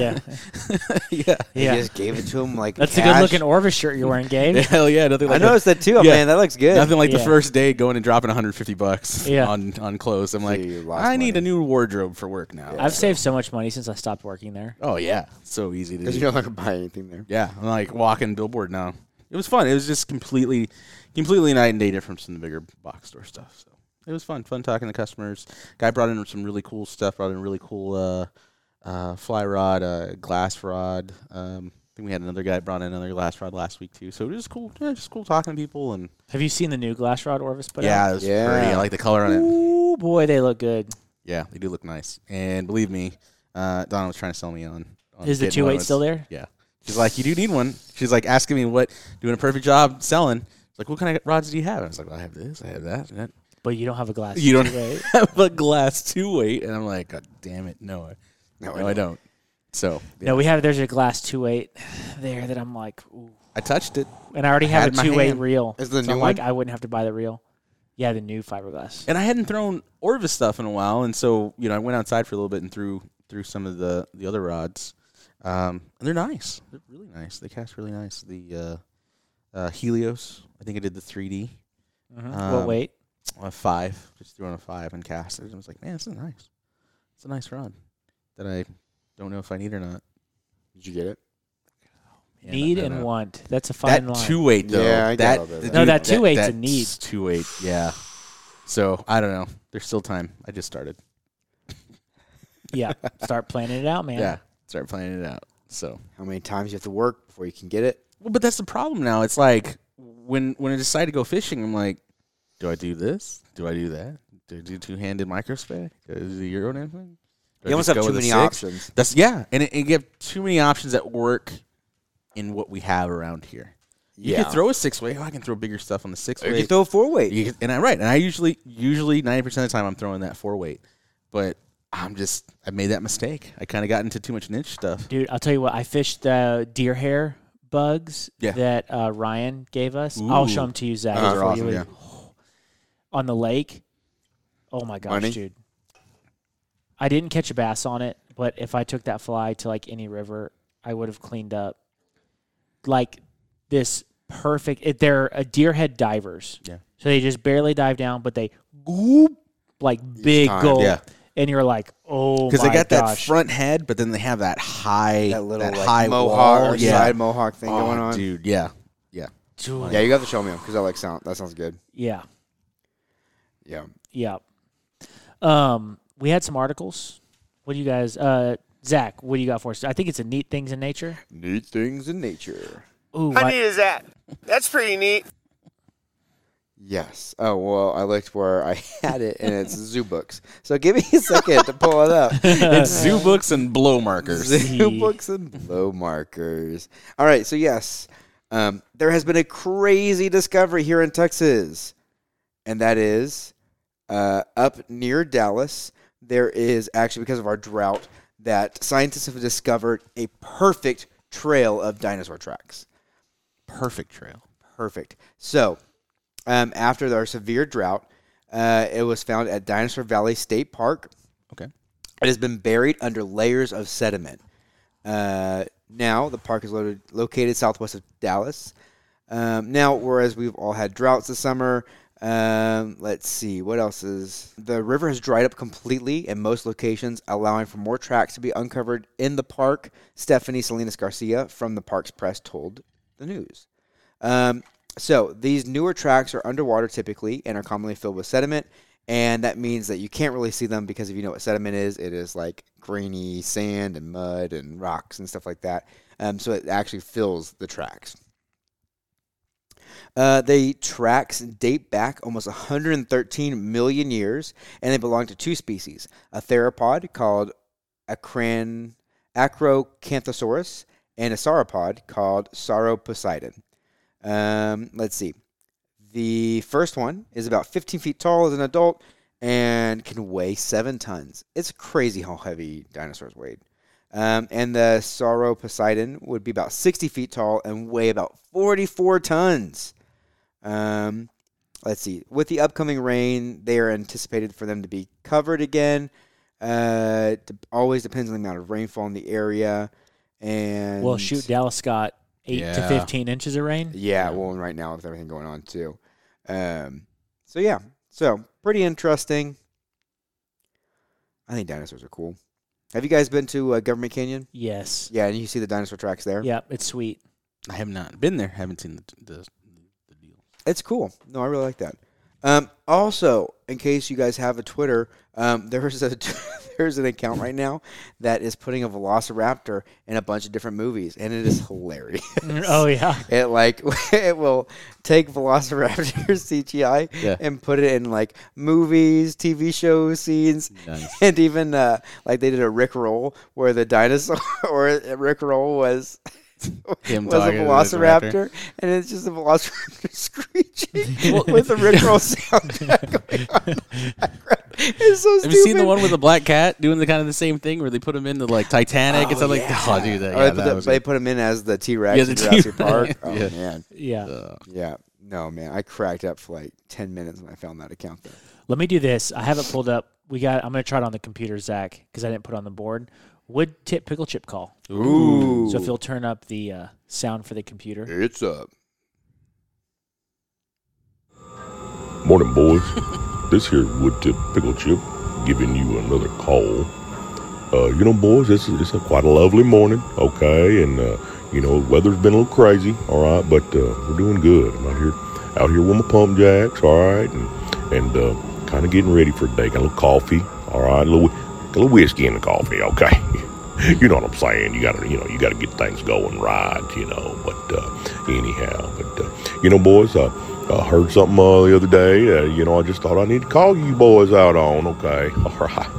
Yeah. He just gave it to him like that's cash. A good-looking Orvis shirt you're wearing, Gabe. Hell yeah. Nothing like I noticed that too. Yeah. Man, that looks good. Nothing like the first day going and dropping $150 on clothes. I'm like, I need a new wardrobe for work now. Yeah. I've saved so much money since I stopped working there. Oh, yeah. So easy to do. Because you don't have to buy anything there. Yeah. I'm like walking billboard now. It was fun. It was just completely night and day difference from the bigger box store stuff. So it was fun talking to customers. Guy brought in some really cool stuff. Brought in a really cool fly rod, glass rod. I think we had another guy brought in another glass rod last week too. So it was cool. Yeah, just cool talking to people. And have you seen the new glass rod Orvis put out? Yeah, it was pretty. I like the color on it. Ooh, boy, they look good. Yeah, they do look nice. And believe me, Donna was trying to sell me on is the 2.8 still there? Yeah. She's like, you do need one. She's like asking me what, doing a perfect job selling. She's like, what kind of rods do you have? And I was like, well, I have this, I have that. But you don't have a glass 2.8. You don't have a glass 2.8. And I'm like, God damn it. No, I don't. So. Yeah. No, there's a glass 2.8 there that I'm like, ooh. I touched it. And I already have a 2.8 reel. Is the new I'm one? Like, I wouldn't have to buy the reel. Yeah, the new fiberglass. And I hadn't thrown Orvis stuff in a while. And so, you know, I went outside for a little bit and threw some of the other rods. And they're nice. They're really nice. They cast really nice. The Helios, I think I did the 3D. Mm-hmm. What weight? A 5. Just threw on a 5 and cast it. And I was like, man, this is nice. It's a nice rod that I don't know if I need or not. Did you get it? Yeah, need and want. That's a fine line. That 2.8, though. Yeah, I got that. No, that 2.8's a need. 2.8, yeah. So, I don't know. There's still time. I just started. Yeah, start planning it out, man. Yeah. Start planning it out. So, how many times you have to work before you can get it? Well, but that's the problem now. It's like when I decide to go fishing, I'm like, do I do this? Do I do that? Do I do two-handed microspay? Do I do the Euro dancing? You almost have too many options. And you have too many options that work in what we have around here. You can throw a 6-weight. Oh, I can throw bigger stuff on the 6-weight. You can throw a 4-weight. And I usually 90% of the time I'm throwing that 4-weight, but. I made that mistake. I kind of got into too much niche stuff. Dude, I'll tell you what. I fished the deer hair bugs that Ryan gave us. Ooh. I'll show them to you, Zach. Those are awesome, yeah. On the lake. Oh, my gosh, dude. I didn't catch a bass on it, but if I took that fly to, like, any river, I would have cleaned up. Like, this perfect. They're deer head divers. Yeah. So they just barely dive down, but they, like, big gold. Yeah. And you're like, oh, my gosh. Because they got that front head, but then they have that high, that high mohawk, side mohawk thing going on. Dude, yeah. Yeah, you got to show me them because I like sound. That sounds good. Yeah. We had some articles. What do you guys, Zach? What do you got for us? I think it's a neat things in nature. Neat things in nature. Ooh, how neat is that? That's pretty neat. Yes. Oh, well, I looked where I had it, and it's Zoo Books. So give me a second to pull it up. It's Zoo Books and Blow Markers. Zoo Books and Blow Markers. All right, so yes, there has been a crazy discovery here in Texas, and that is up near Dallas, there is actually, because of our drought, that scientists have discovered a perfect trail of dinosaur tracks. Perfect trail. Perfect. So... after their severe drought, it was found at Dinosaur Valley State Park. Okay. It has been buried under layers of sediment. Now, the park is located southwest of Dallas. Now, whereas we've all had droughts this summer, let's see, what else is... The river has dried up completely in most locations, allowing for more tracks to be uncovered in the park. Stephanie Salinas Garcia from the Parks Press told the news. So these newer tracks are underwater typically and are commonly filled with sediment, and that means that you can't really see them because if you know what sediment is, it is like grainy sand and mud and rocks and stuff like that. So it actually fills the tracks. The tracks date back almost 113 million years, and they belong to two species, a theropod called Acrocanthosaurus and a sauropod called Sauroposeidon. Let's see. The first one is about 15 feet tall as an adult and can weigh 7 tons. It's crazy how heavy dinosaurs weighed. And the Sauroposeidon would be about 60 feet tall and weigh about 44 tons. Let's see. With the upcoming rain, they are anticipated for them to be covered again. Always depends on the amount of rainfall in the area. And well, shoot, Dallas got 8 to 15 inches of rain. Yeah, well, and right now with everything going on too. So, yeah. So, pretty interesting. I think dinosaurs are cool. Have you guys been to Government Canyon? Yes. Yeah, and you see the dinosaur tracks there? Yeah, it's sweet. I have not been there. Haven't seen the deal. It's cool. No, I really like that. Also, in case you guys have a Twitter, there's an account right now that is putting a Velociraptor in a bunch of different movies, and it is hilarious. Oh, yeah. It will take Velociraptor CGI and put it in, like, movies, TV show scenes, and even, they did a Rickroll where the dinosaur, or Rickroll was... was a Velociraptor, and it's just a Velociraptor screeching with a Rickroll soundtrack going on. It's so stupid. Have you seen the one with the black cat doing the kind of the same thing where they put him in the Titanic? It's like, oh, dude, that. Yeah, they put him in as the T-Rex in Jurassic Park. Oh yeah. Man, yeah. No man, I cracked up for 10 minutes when I found that account there. Let me do this. I have it pulled up. I'm gonna try it on the computer, Zach, because I didn't put it on the board. Wood Tip Pickle Chip call. Ooh. So if you'll turn up the sound for the computer. It's up. Morning, boys. This here Wood Tip Pickle Chip giving you another call. Boys, it's quite a lovely morning, okay? And, weather's been a little crazy, all right? But we're doing good. I'm out here with my pump jacks, all right? And kind of getting ready for a day. Got a little coffee, all right? A little whiskey and a coffee, okay? You know what I'm saying? You gotta get things going right, But boys, I heard something the other day. I just thought I need to call you boys out on, okay? All right.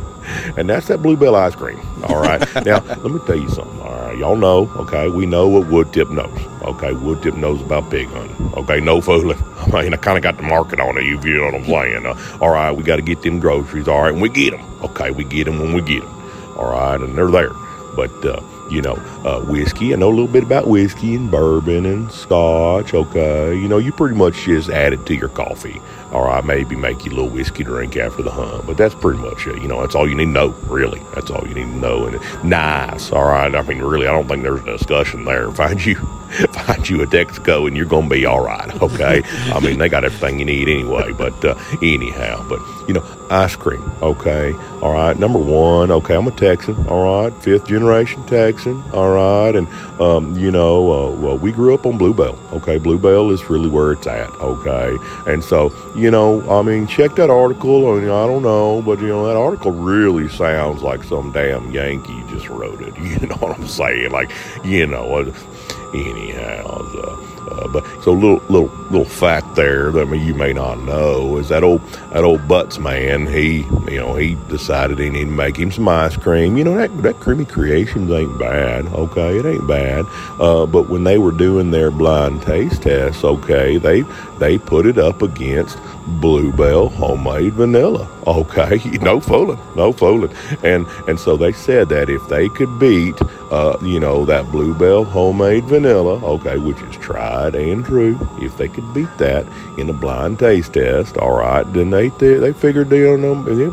And that's that Blue Bell ice cream, all right? Now, let me tell you something, all right? Y'all know, okay? We know what Wood Tip knows, okay? Wood Tip knows about pig hunting, okay? No fooling. I mean, I kind of got the market on it, you know what I'm saying? All right, we got to get them groceries, all right? And we get them, okay? We get them when we get them, all right? And they're there. But, whiskey, I know a little bit about whiskey and bourbon and scotch, okay? You pretty much just add it to your coffee, all right? Maybe make you a little whiskey drink after the hunt, but that's pretty much it. That's all you need to know, really. That's all you need to know. And nice, all right? I mean, really, I don't think there's a discussion there. Find you a Texaco and you're going to be all right, okay? I mean, they got everything you need anyway, but ice cream, okay? All right, number one, okay, I'm a Texan, all right? Fifth generation Texan, all right? And, we grew up on Blue Bell, okay? Blue Bell is really where it's at, okay? And so, I mean, check that article, or, I don't know, but, that article really sounds like some damn Yankee just wrote it, you know what I'm saying? But so little fact there that you may not know is that old Butts man. He decided he needed to make him some ice cream. That Creamy Creations ain't bad. Okay, it ain't bad. But when they were doing their blind taste tests, okay, they put it up against Blue Bell homemade vanilla. Okay, no fooling. And so they said that if they could beat, that Blue Bell homemade vanilla, okay, which is tried and true, if they could beat that in a blind taste test, all right, then they figured they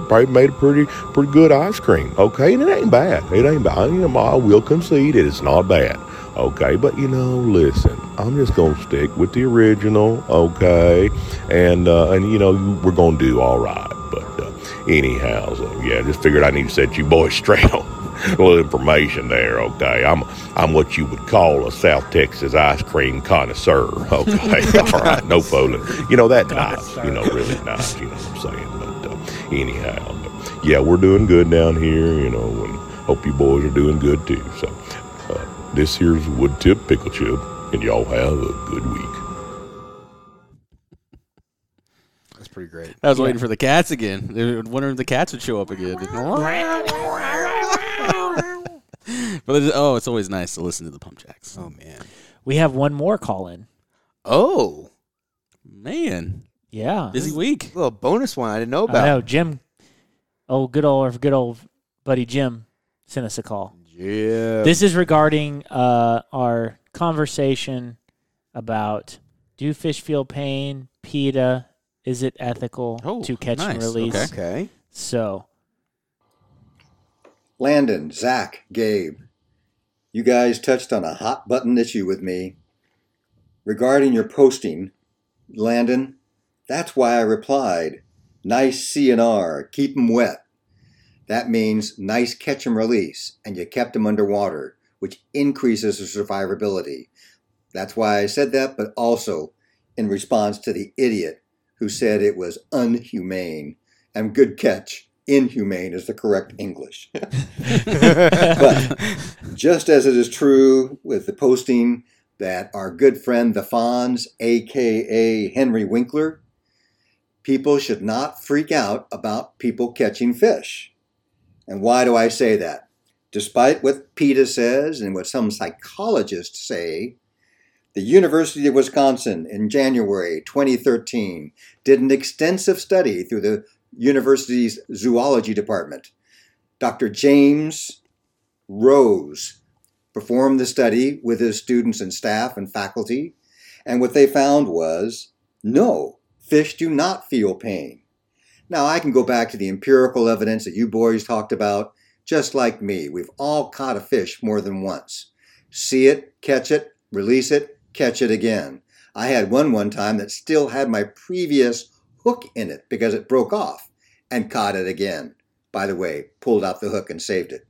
probably made a pretty good ice cream. Okay, and it ain't bad. I will concede it is not bad. Okay, but listen, I'm just going to stick with the original, okay? And we're going to do all right. But I just figured I need to set you boys straight on a little information there, okay? I'm what you would call a South Texas ice cream connoisseur, okay? All right, no fooling. That nice, really nice, you know what I'm saying? But we're doing good down here, and hope you boys are doing good too, so. This here's Wood Tip Pickle Chip, and y'all have a good week. That's pretty great. I was waiting for the cats again. I was wondering if the cats would show up again. But it's always nice to listen to the pump jacks. Oh, man. We have one more call in. Oh, man. Yeah. Busy week. A little bonus one I didn't know about. I know. Jim. Oh, good old buddy Jim sent us a call. Yeah. This is regarding our conversation about do fish feel pain, PETA, is it ethical to catch and release? Okay. So. Landon, Zach, Gabe, you guys touched on a hot button issue with me regarding your posting. Landon, that's why I replied, nice C&R, keep them wet. That means nice catch and release, and you kept them underwater, which increases the survivability. That's why I said that, but also in response to the idiot who said it was unhumane. And good catch, inhumane is the correct English. But just as it is true with the posting that our good friend the Fonz, a.k.a. Henry Winkler, people should not freak out about people catching fish. And why do I say that? Despite what PETA says and what some psychologists say, the University of Wisconsin in January 2013 did an extensive study through the university's zoology department. Dr. James Rose performed the study with his students and staff and faculty, and what they found was, no, fish do not feel pain. Now, I can go back to the empirical evidence that you boys talked about. Just like me, we've all caught a fish more than once. See it, catch it, release it, catch it again. I had one time that still had my previous hook in it because it broke off and caught it again. By the way, pulled out the hook and saved it.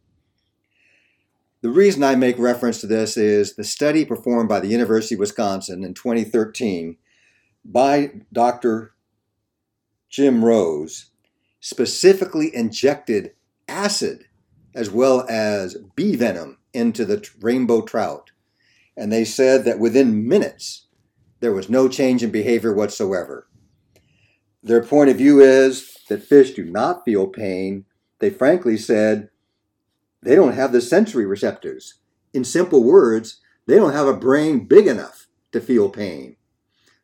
The reason I make reference to this is the study performed by the University of Wisconsin in 2013 by Dr. Jim Rose specifically injected acid as well as bee venom into the rainbow trout. And they said that within minutes, there was no change in behavior whatsoever. Their point of view is that fish do not feel pain. They frankly said they don't have the sensory receptors. In simple words, they don't have a brain big enough to feel pain.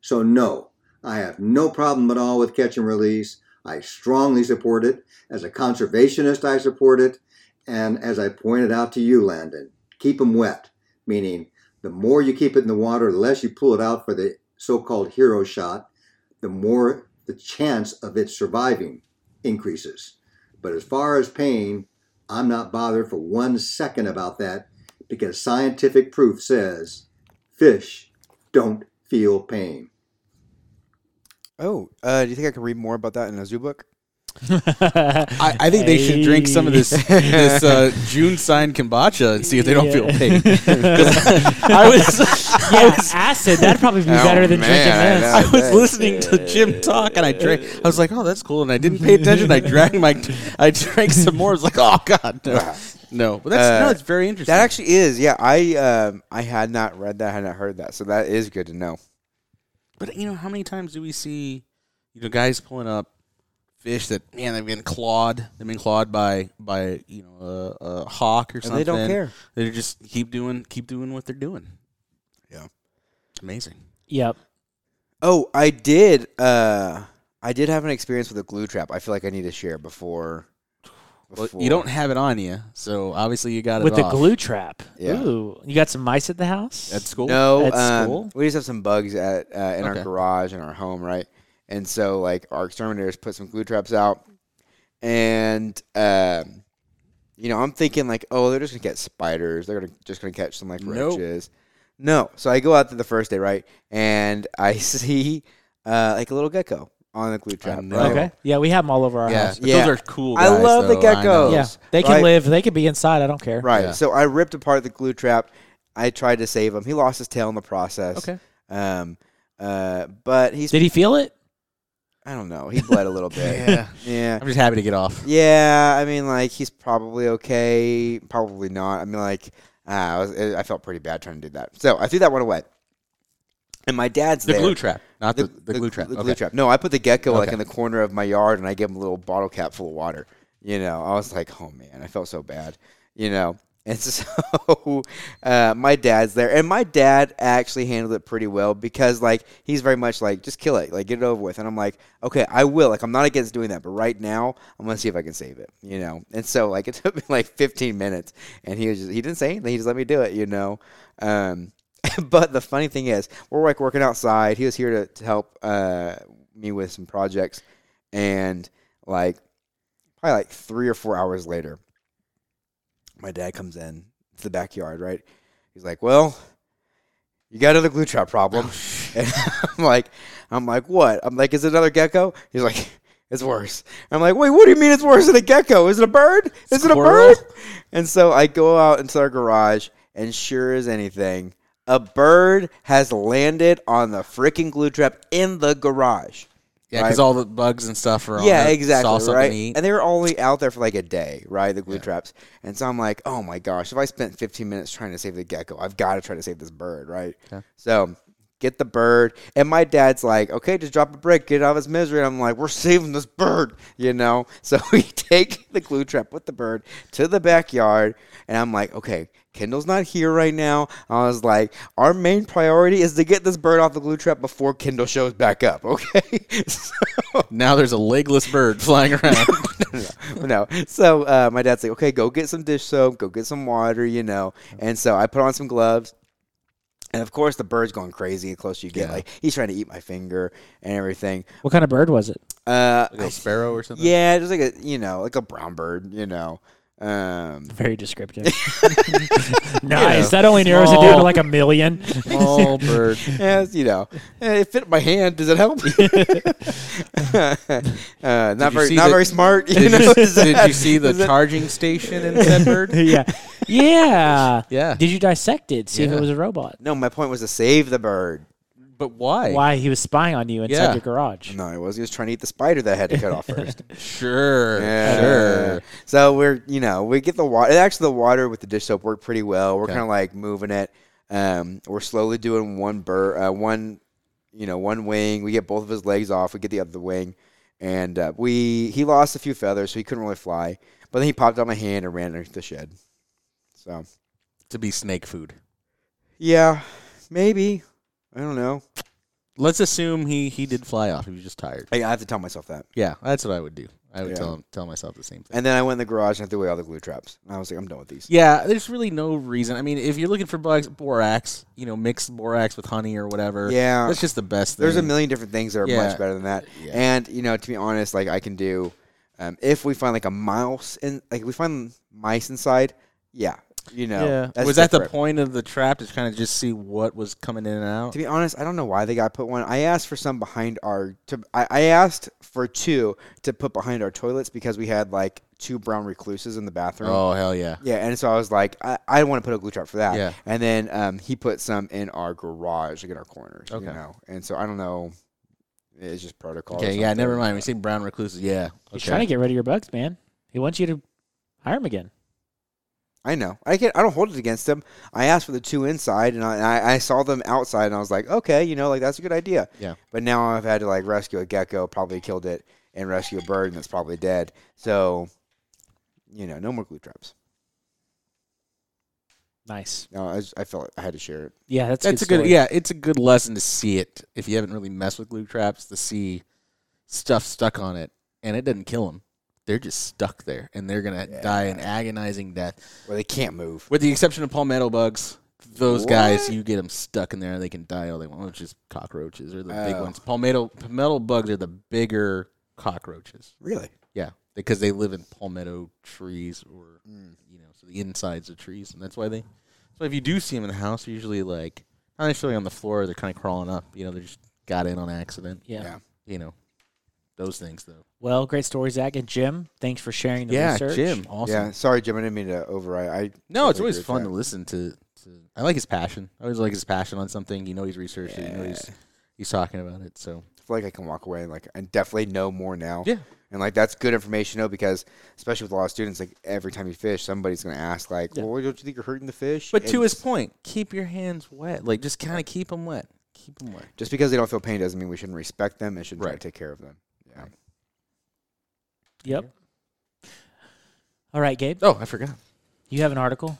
So no, I have no problem at all with catch and release. I strongly support it. As a conservationist, I support it. And as I pointed out to you, Landon, keep them wet, meaning the more you keep it in the water, the less you pull it out for the so-called hero shot, the more the chance of it surviving increases. But as far as pain, I'm not bothered for 1 second about that because scientific proof says fish don't feel pain. Oh, do you think I can read more about that in a zoo book? I think they should drink some of this June Shine kombucha and see if they don't feel pain. I was acid. That'd probably be better than drinking this. I was listening to Jim talk and I drank. I was like, oh, that's cool, and I didn't pay attention. I drank some more. I was like, oh God, no. But that's it's very interesting. That actually is. Yeah, I had not read that, had not heard that, so that is good to know. But you know, how many times do we see guys pulling up fish that, man, they've been clawed by a hawk or something. And they don't care. They just keep doing what they're doing. Yeah, it's amazing. Yep. Oh, I did have an experience with a glue trap. I feel like I need to share before. Well, you don't have it on you, so obviously you got it with the glue trap. Yeah. Ooh, you got some mice at the house? At school? No, at school. We just have some bugs in our garage and our home, right? And so, our exterminators put some glue traps out. And, I'm thinking, they're just going to get spiders. They're just going to catch some, roaches. No. So I go out there the first day, right? And I see, a little gecko on the glue trap. Right? Okay. Yeah, we have them all over our house. But those are cool guys, I love the geckos. Yeah. They can live. They can be inside. I don't care. Right. Yeah. So I ripped apart the glue trap. I tried to save him. He lost his tail in the process. Okay. But he's... Did he feel it? I don't know. He bled a little bit. Yeah. I'm just happy to get off. Yeah, I mean, he's probably okay. Probably not. I mean, I felt pretty bad trying to do that. So I threw that one away. And my dad's there. The glue trap, not the glue trap. The glue trap. No, I put the gecko in the corner of my yard, and I gave him a little bottle cap full of water. I was like, oh man, I felt so bad. And so my dad's there. And my dad actually handled it pretty well because, like, he's very much like, just kill it. Like, get it over with. And I'm like, okay, I will. Like, I'm not against doing that. But right now, I'm going to see if I can save it, you know. And so, like, it took me, like, 15 minutes. And he was just, he didn't say anything. He just let me do it, you know. But the funny thing is, we're, like, working outside. He was here to help me with some projects. And, like, probably, like, 3 or 4 hours later, my dad comes in to the backyard, right? He's like, well, you got another glue trap problem. And I'm like, what? I'm like, is it another gecko? He's like, it's worse. I'm like, wait, what do you mean it's worse than a gecko? Is it a bird? Is Squirrel? It a bird? And so I go out into our garage, and sure as anything, a bird has landed on the freaking glue trap in the garage. Yeah, because all the bugs and stuff are on there. Yeah, exactly, right? And they were only out there for like a day, right, the glue traps. And so I'm like, oh, my gosh, if I spent 15 minutes trying to save the gecko, I've got to try to save this bird, right? Yeah. So get the bird. And my dad's like, okay, just drop a brick, get out of his misery. And I'm like, we're saving this bird, you know? So we take the glue trap with the bird to the backyard, and I'm like, okay, Kendall's not here right now. I was like, our main priority is to get this bird off the glue trap before Kendall shows back up, okay? So, now there's a legless bird flying around. No. So my dad's like, okay, go get some dish soap, go get some water, you know. And so I put on some gloves. And, of course, the bird's going crazy the closer you get. Yeah. Like, he's trying to eat my finger and everything. What kind of bird was it? Like a sparrow or something? Yeah, just like a, you know, like a brown bird, you know. Very descriptive. Nice. You know, that only narrows it down to like a million. Small bird. Yes, you know. It fit my hand. Does it help? Not very smart. Did you see the charging station in that bird? Yeah. Did you dissect it? See if it was a robot? No, my point was to save the bird. But why? Why he was spying on you inside your garage? No, he was. He was trying to eat the spider that I had to cut off first. Sure. So we get the water. Actually, the water with the dish soap worked pretty well. We're kind of like moving it. We're slowly doing one bird, one wing. We get both of his legs off. We get the other wing, and he lost a few feathers, so he couldn't really fly. But then he popped out my hand and ran into the shed. So to be snake food. Yeah, maybe. I don't know. Let's assume he did fly off. He was just tired. I have to tell myself that. Yeah, that's what I would do. I would tell myself the same thing. And then I went in the garage and I threw away all the glue traps. And I was like, I'm done with these. Yeah, there's really no reason. I mean, if you're looking for bugs, borax, mix borax with honey or whatever. Yeah. That's just the best thing. There's a million different things that are much better than that. Yeah. And, to be honest, like I can do, if we find like a mouse, we find mice inside, was that the point of the trap to kind of just see what was coming in and out? To be honest, I don't know why they got put one. I asked for some behind I asked for two to put behind our toilets because we had like two brown recluses in the bathroom. Oh, hell yeah. Yeah, and so I was like, I want to put a glue trap for that. Yeah. And then he put some in our garage, like in our corners. Okay. And so I don't know. It's just protocol. Okay, yeah, never mind. We see brown recluses. Yeah. Okay. He's trying to get rid of your bugs, man. He wants you to hire him again. I know. I don't hold it against him. I asked for the two inside, and I saw them outside, and I was like, okay, like that's a good idea. Yeah. But now I've had to like rescue a gecko, probably killed it, and rescue a bird, and that's probably dead. So, no more glue traps. Nice. No, I felt I had to share it. Yeah, that's a good story. Yeah, it's a good lesson to see it if you haven't really messed with glue traps to see stuff stuck on it, and it doesn't kill them. They're just stuck there, and they're going to die an agonizing death. Well, they can't move. With the exception of palmetto bugs, those guys, you get them stuck in there, and they can die all they want, which is cockroaches are the big ones. Palmetto bugs are the bigger cockroaches. Really? Yeah, because they live in palmetto trees or, so the insides of trees, and that's why they... So if you do see them in the house, they're usually, like, not necessarily on the floor, they're kind of crawling up. They just got in on accident. Yeah. Those things, though. Well, great story, Zach. And Jim, thanks for sharing the research. Yeah, Jim. Awesome. Yeah, sorry, Jim. I didn't mean to override. No, it's always fun to listen to. I like his passion. I always like his passion on something. He's researching. Yeah. He's talking about it. So I feel like I can walk away and definitely know more now. Yeah. And, that's good information, because especially with a lot of students, every time you fish, somebody's going to ask, well, don't you think you're hurting the fish? But to his point, keep your hands wet. Just kind of keep them wet. Keep them wet. Just because they don't feel pain doesn't mean we shouldn't respect them and shouldn't try to take care of them. Yep. All right, Gabe. Oh, I forgot. You have an article?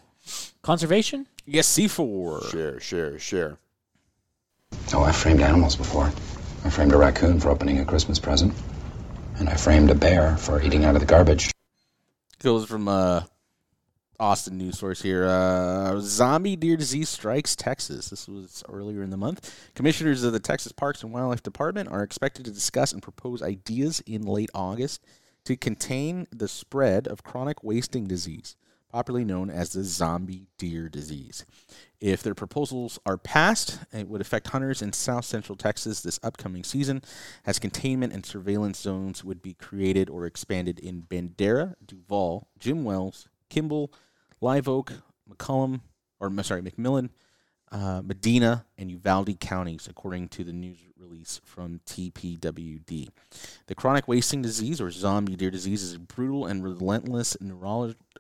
Conservation? Yes, C4. Share. Oh, I framed animals before. I framed a raccoon for opening a Christmas present. And I framed a bear for eating out of the garbage. Goes from Austin news source here. Zombie deer disease strikes Texas. This was earlier in the month. Commissioners of the Texas Parks and Wildlife Department are expected to discuss and propose ideas in late August to contain the spread of chronic wasting disease, popularly known as the zombie deer disease. If their proposals are passed, it would affect hunters in South Central Texas this upcoming season, as containment and surveillance zones would be created or expanded in Bandera, Duval, Jim Wells, Kimball, Live Oak, McMillan, Medina, and Uvalde counties, according to the news release from TPWD. The chronic wasting disease, or zombie deer disease, is a brutal and relentless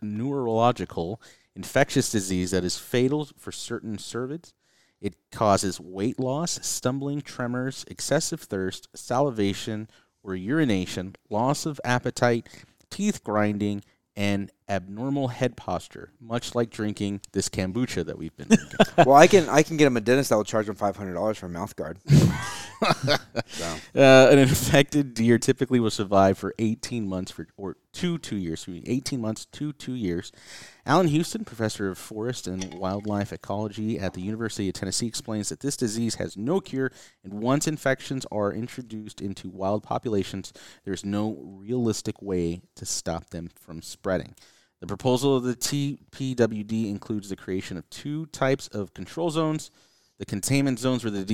neurological infectious disease that is fatal for certain cervids. It causes weight loss, stumbling, tremors, excessive thirst, salivation or urination, loss of appetite, teeth grinding, and abnormal head posture, much like drinking this kombucha that we've been drinking. Well, I can get him a dentist that will charge him $500 for a mouth guard. So. An infected deer typically will survive for 18 months or 2 years. 18 months to 2 years. Alan Houston, professor of forest and wildlife ecology at the University of Tennessee, explains that this disease has no cure, and once infections are introduced into wild populations, there's no realistic way to stop them from spreading. The proposal of the TPWD includes the creation of two types of control zones: the containment zones where the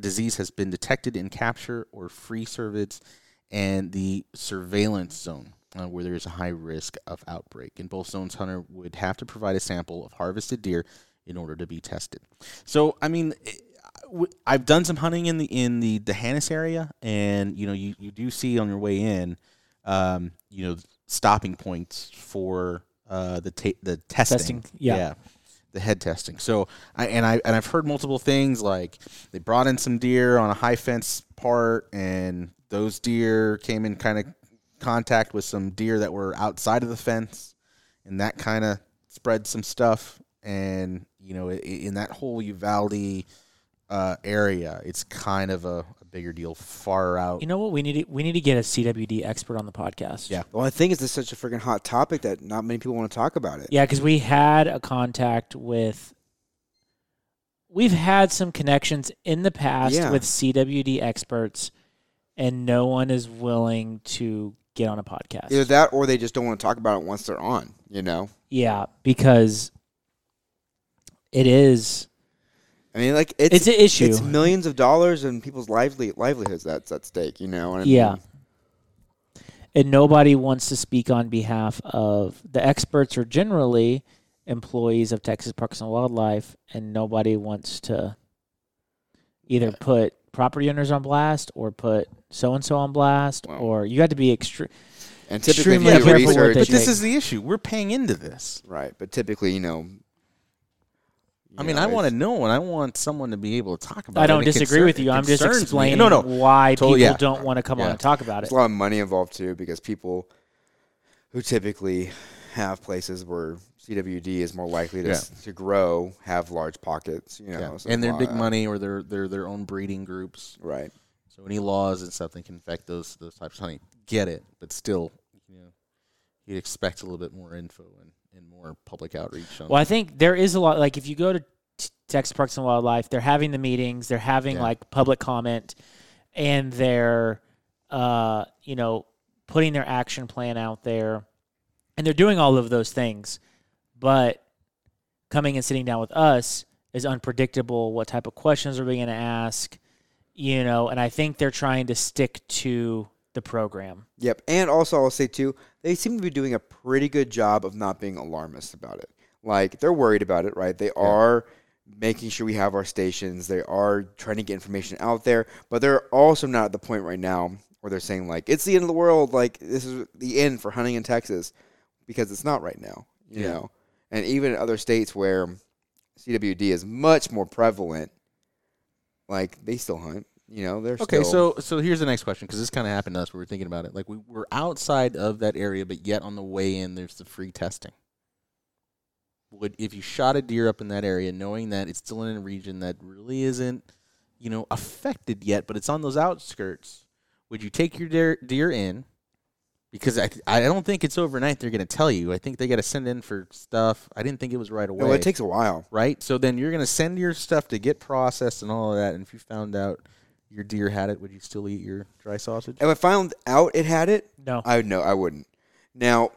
disease has been detected in capture or free cervids, and the surveillance zone where there is a high risk of outbreak. In both zones, hunter would have to provide a sample of harvested deer in order to be tested. So, I mean, I've done some hunting in the Dehannis area, and you do see on your way in, stopping points for the testing. Yeah. The head testing. So I've heard multiple things, like they brought in some deer on a high fence part, and those deer came in kind of contact with some deer that were outside of the fence, and that kind of spread some stuff. And in that whole Uvalde area, it's kind of a bigger deal far out. You know what? We need to get a CWD expert on the podcast. Yeah. Well, the thing is, it's such a freaking hot topic that not many people want to talk about it. Yeah, because we had a contact with... We've had some connections in the past with CWD experts, and no one is willing to get on a podcast. Either that, or they just don't want to talk about it once they're on, Yeah, because it is... I mean, like, it's an issue. It's millions of dollars and people's livelihoods that's at stake, I mean? And nobody wants to speak on behalf of the experts, or generally employees of Texas Parks and Wildlife, and nobody wants to either put property owners on blast or put so-and-so on blast, or you got to be extremely careful with it. But this is the issue. We're paying into this. Right, but typically, I want to know, and I want someone to be able to talk about it. I don't disagree with you. I'm just explaining why people don't want to come on and talk about it. There's a lot of money involved, too, because people who typically have places where CWD is more likely to grow have large pockets. So and they're big money, or they're their own breeding groups. Right. So any laws and stuff that can affect those types of hunting, get it, but still, you'd expect a little bit more info and more public outreach. I think there is a lot. Like, if you go to Texas Parks and Wildlife, they're having the meetings, they're having public comment, and they're, putting their action plan out there, and they're doing all of those things. But coming and sitting down with us is unpredictable. What type of questions are we going to ask? And I think they're trying to stick to the program. Yep. And also, I'll say too, they seem to be doing a pretty good job of not being alarmist about it. Like, they're worried about it, right? They are making sure we have our stations. They are trying to get information out there, but they're also not at the point right now where they're saying, like, it's the end of the world. Like, this is the end for hunting in Texas, because it's not right now, you know? And even in other states where CWD is much more prevalent, like, they still hunt. So here's the next question, because this kind of happened to us. We were thinking about it. Like, we were outside of that area, but yet on the way in, there's the free testing. would, if you shot a deer up in that area, knowing that it's still in a region that really isn't, you know, affected yet, but it's on those outskirts, would you take your deer in? Because I don't think it's overnight they're going to tell you. I think they got to send in for stuff. I didn't think it was right away. No, it takes a while. Right? So then you're going to send your stuff to get processed and all of that, and if you found out your deer had it, would you still eat your dry sausage? If I found out it had it, no, I wouldn't. Now,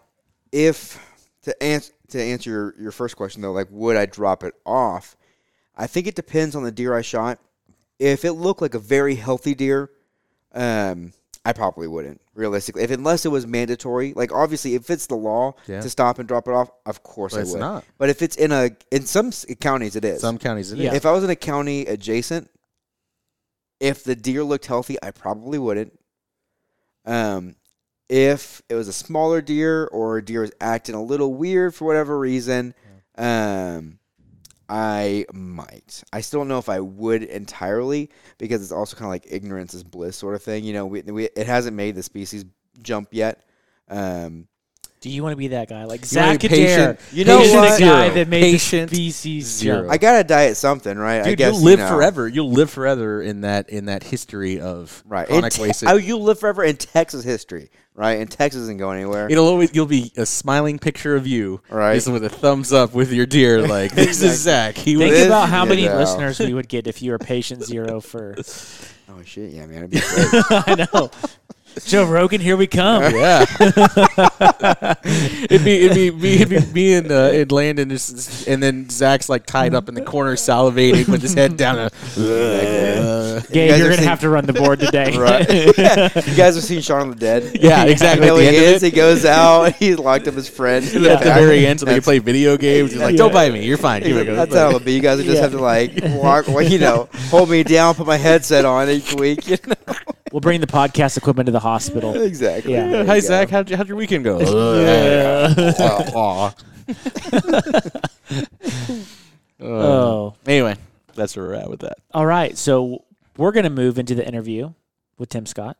if to answer your first question, though, like, would I drop it off? I think it depends on the deer I shot. If it looked like a very healthy deer, I probably wouldn't, realistically. Unless it was mandatory. Like, obviously, if it's the law to stop and drop it off, of course I would. But it's not. But if it's in some counties, it is. Some counties, it is. If I was in a county adjacent, if the deer looked healthy, I probably wouldn't. If it was a smaller deer or a deer was acting a little weird for whatever reason, I might. I still don't know if I would entirely, because it's also kind of like ignorance is bliss sort of thing. You know, it hasn't made the species jump yet. Do you want to be that guy? Like Zach Adair. You know what? The guy that made patient the species jump. I got to die at something, right? Dude, I guess, forever. You'll live forever in that history of chronic wasting. You'll live forever in Texas history, right? And Texas isn't going anywhere. You'll be a smiling picture of you, right? Just with a thumbs up with your deer, like, this is Zach. Think about how many listeners we would get if you were patient zero for... Oh, shit, yeah, man. It'd be great. I know. Joe Rogan, here we come. Yeah. it'd be me and Landon, and then Zach's like tied up in the corner salivating with his head down. Gabe, you're going to have to run the board today. Right. Yeah. You guys have seen Shaun of the Dead? Yeah, exactly. You know, he goes out, he's locked up his friend. Yeah. At the very end, so they can play video games. He's like, don't bite me, you're fine. That's how it'll be. You guys would just have to like walk, you know, hold me down, put my headset on each week, you know. We'll bring the podcast equipment to the hospital. Exactly. Yeah. Hi, Zach. How'd your weekend go? Oh. Anyway, that's where we're at with that. All right. So we're going to move into the interview with Tim Scott.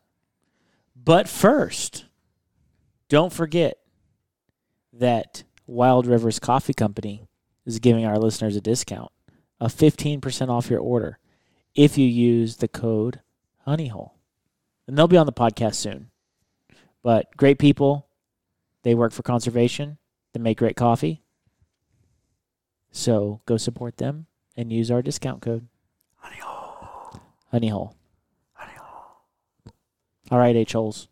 But first, don't forget that Wild Rivers Coffee Company is giving our listeners a discount of 15% off your order if you use the code HoneyHole. And they'll be on the podcast soon. But great people. They work for conservation. They make great coffee. So go support them and use our discount code. Honeyhole. Honeyhole. Honeyhole. All right, H-Holes.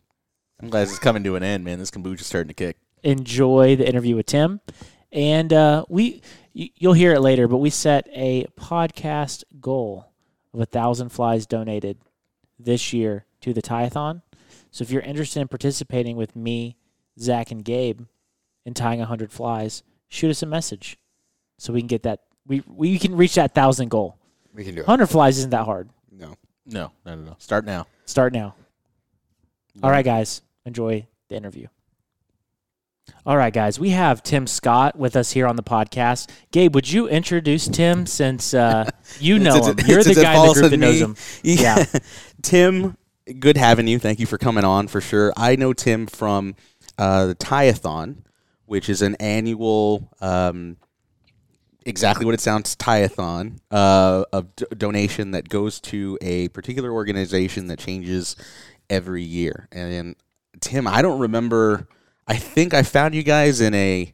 I'm glad this is coming to an end, man. This kombucha's starting to kick. Enjoy the interview with Tim. And you'll hear it later, but we set a podcast goal of 1,000 flies donated this year to the Tie-A-Thon. So if you're interested in participating with me, Zach, and Gabe in tying 100 flies, shoot us a message so we can get that. We can reach that 1,000 goal. We can do it. 100 flies isn't that hard. No, not at all. Start now. Yeah. All right, guys. Enjoy the interview. All right, guys. We have Tim Scott with us here on the podcast. Gabe, would you introduce Tim since you know him? You're the guy in the group that knows him. Yeah. Tim... Good having you. Thank you for coming on, for sure. I know Tim from the Tie-A-Thon, which is an annual, exactly what it sounds, Tie-A-Thon, donation that goes to a particular organization that changes every year. And Tim, I don't remember. I think I found you guys in a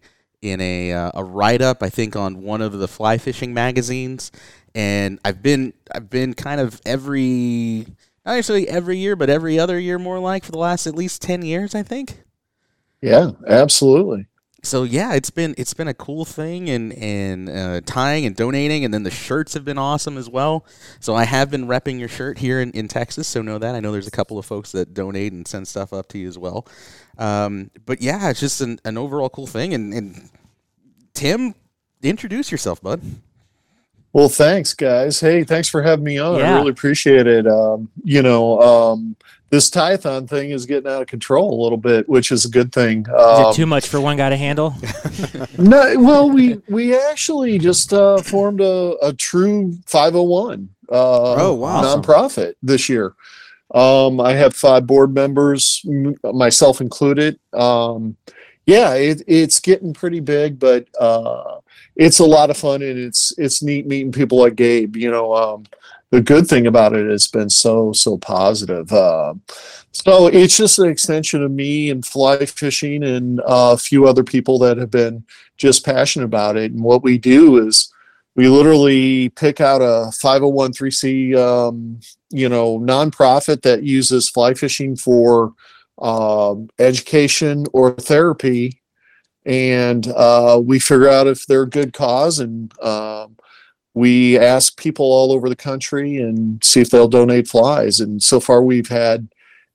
write-up, I think, on one of the fly fishing magazines. And I've been kind of every... Not actually every year, but every other year, more like, for the last at least 10 years, I think. Yeah, absolutely. So, yeah, it's been a cool thing, and tying and donating, and then the shirts have been awesome as well. So I have been repping your shirt here in Texas, so know that. I know there's a couple of folks that donate and send stuff up to you as well. But, yeah, it's just an overall cool thing. And Tim, introduce yourself, bud. Well, thanks, guys. Hey, thanks for having me on. Yeah. I really appreciate it. This Tie-A-Thon thing is getting out of control a little bit, which is a good thing. Is it too much for one guy to handle? No. Well, we actually just formed a true 501 nonprofit this year. I have 5 board members, myself included. yeah, it's getting pretty big, but it's a lot of fun, and it's neat meeting people like Gabe. You know, the good thing about it has been so positive. So it's just an extension of me and fly fishing and a few other people that have been just passionate about it. And what we do is we literally pick out a 501(c)(3), nonprofit that uses fly fishing for education or therapy, and we figure out if they're a good cause, and we ask people all over the country and see if they'll donate flies. And so far we've had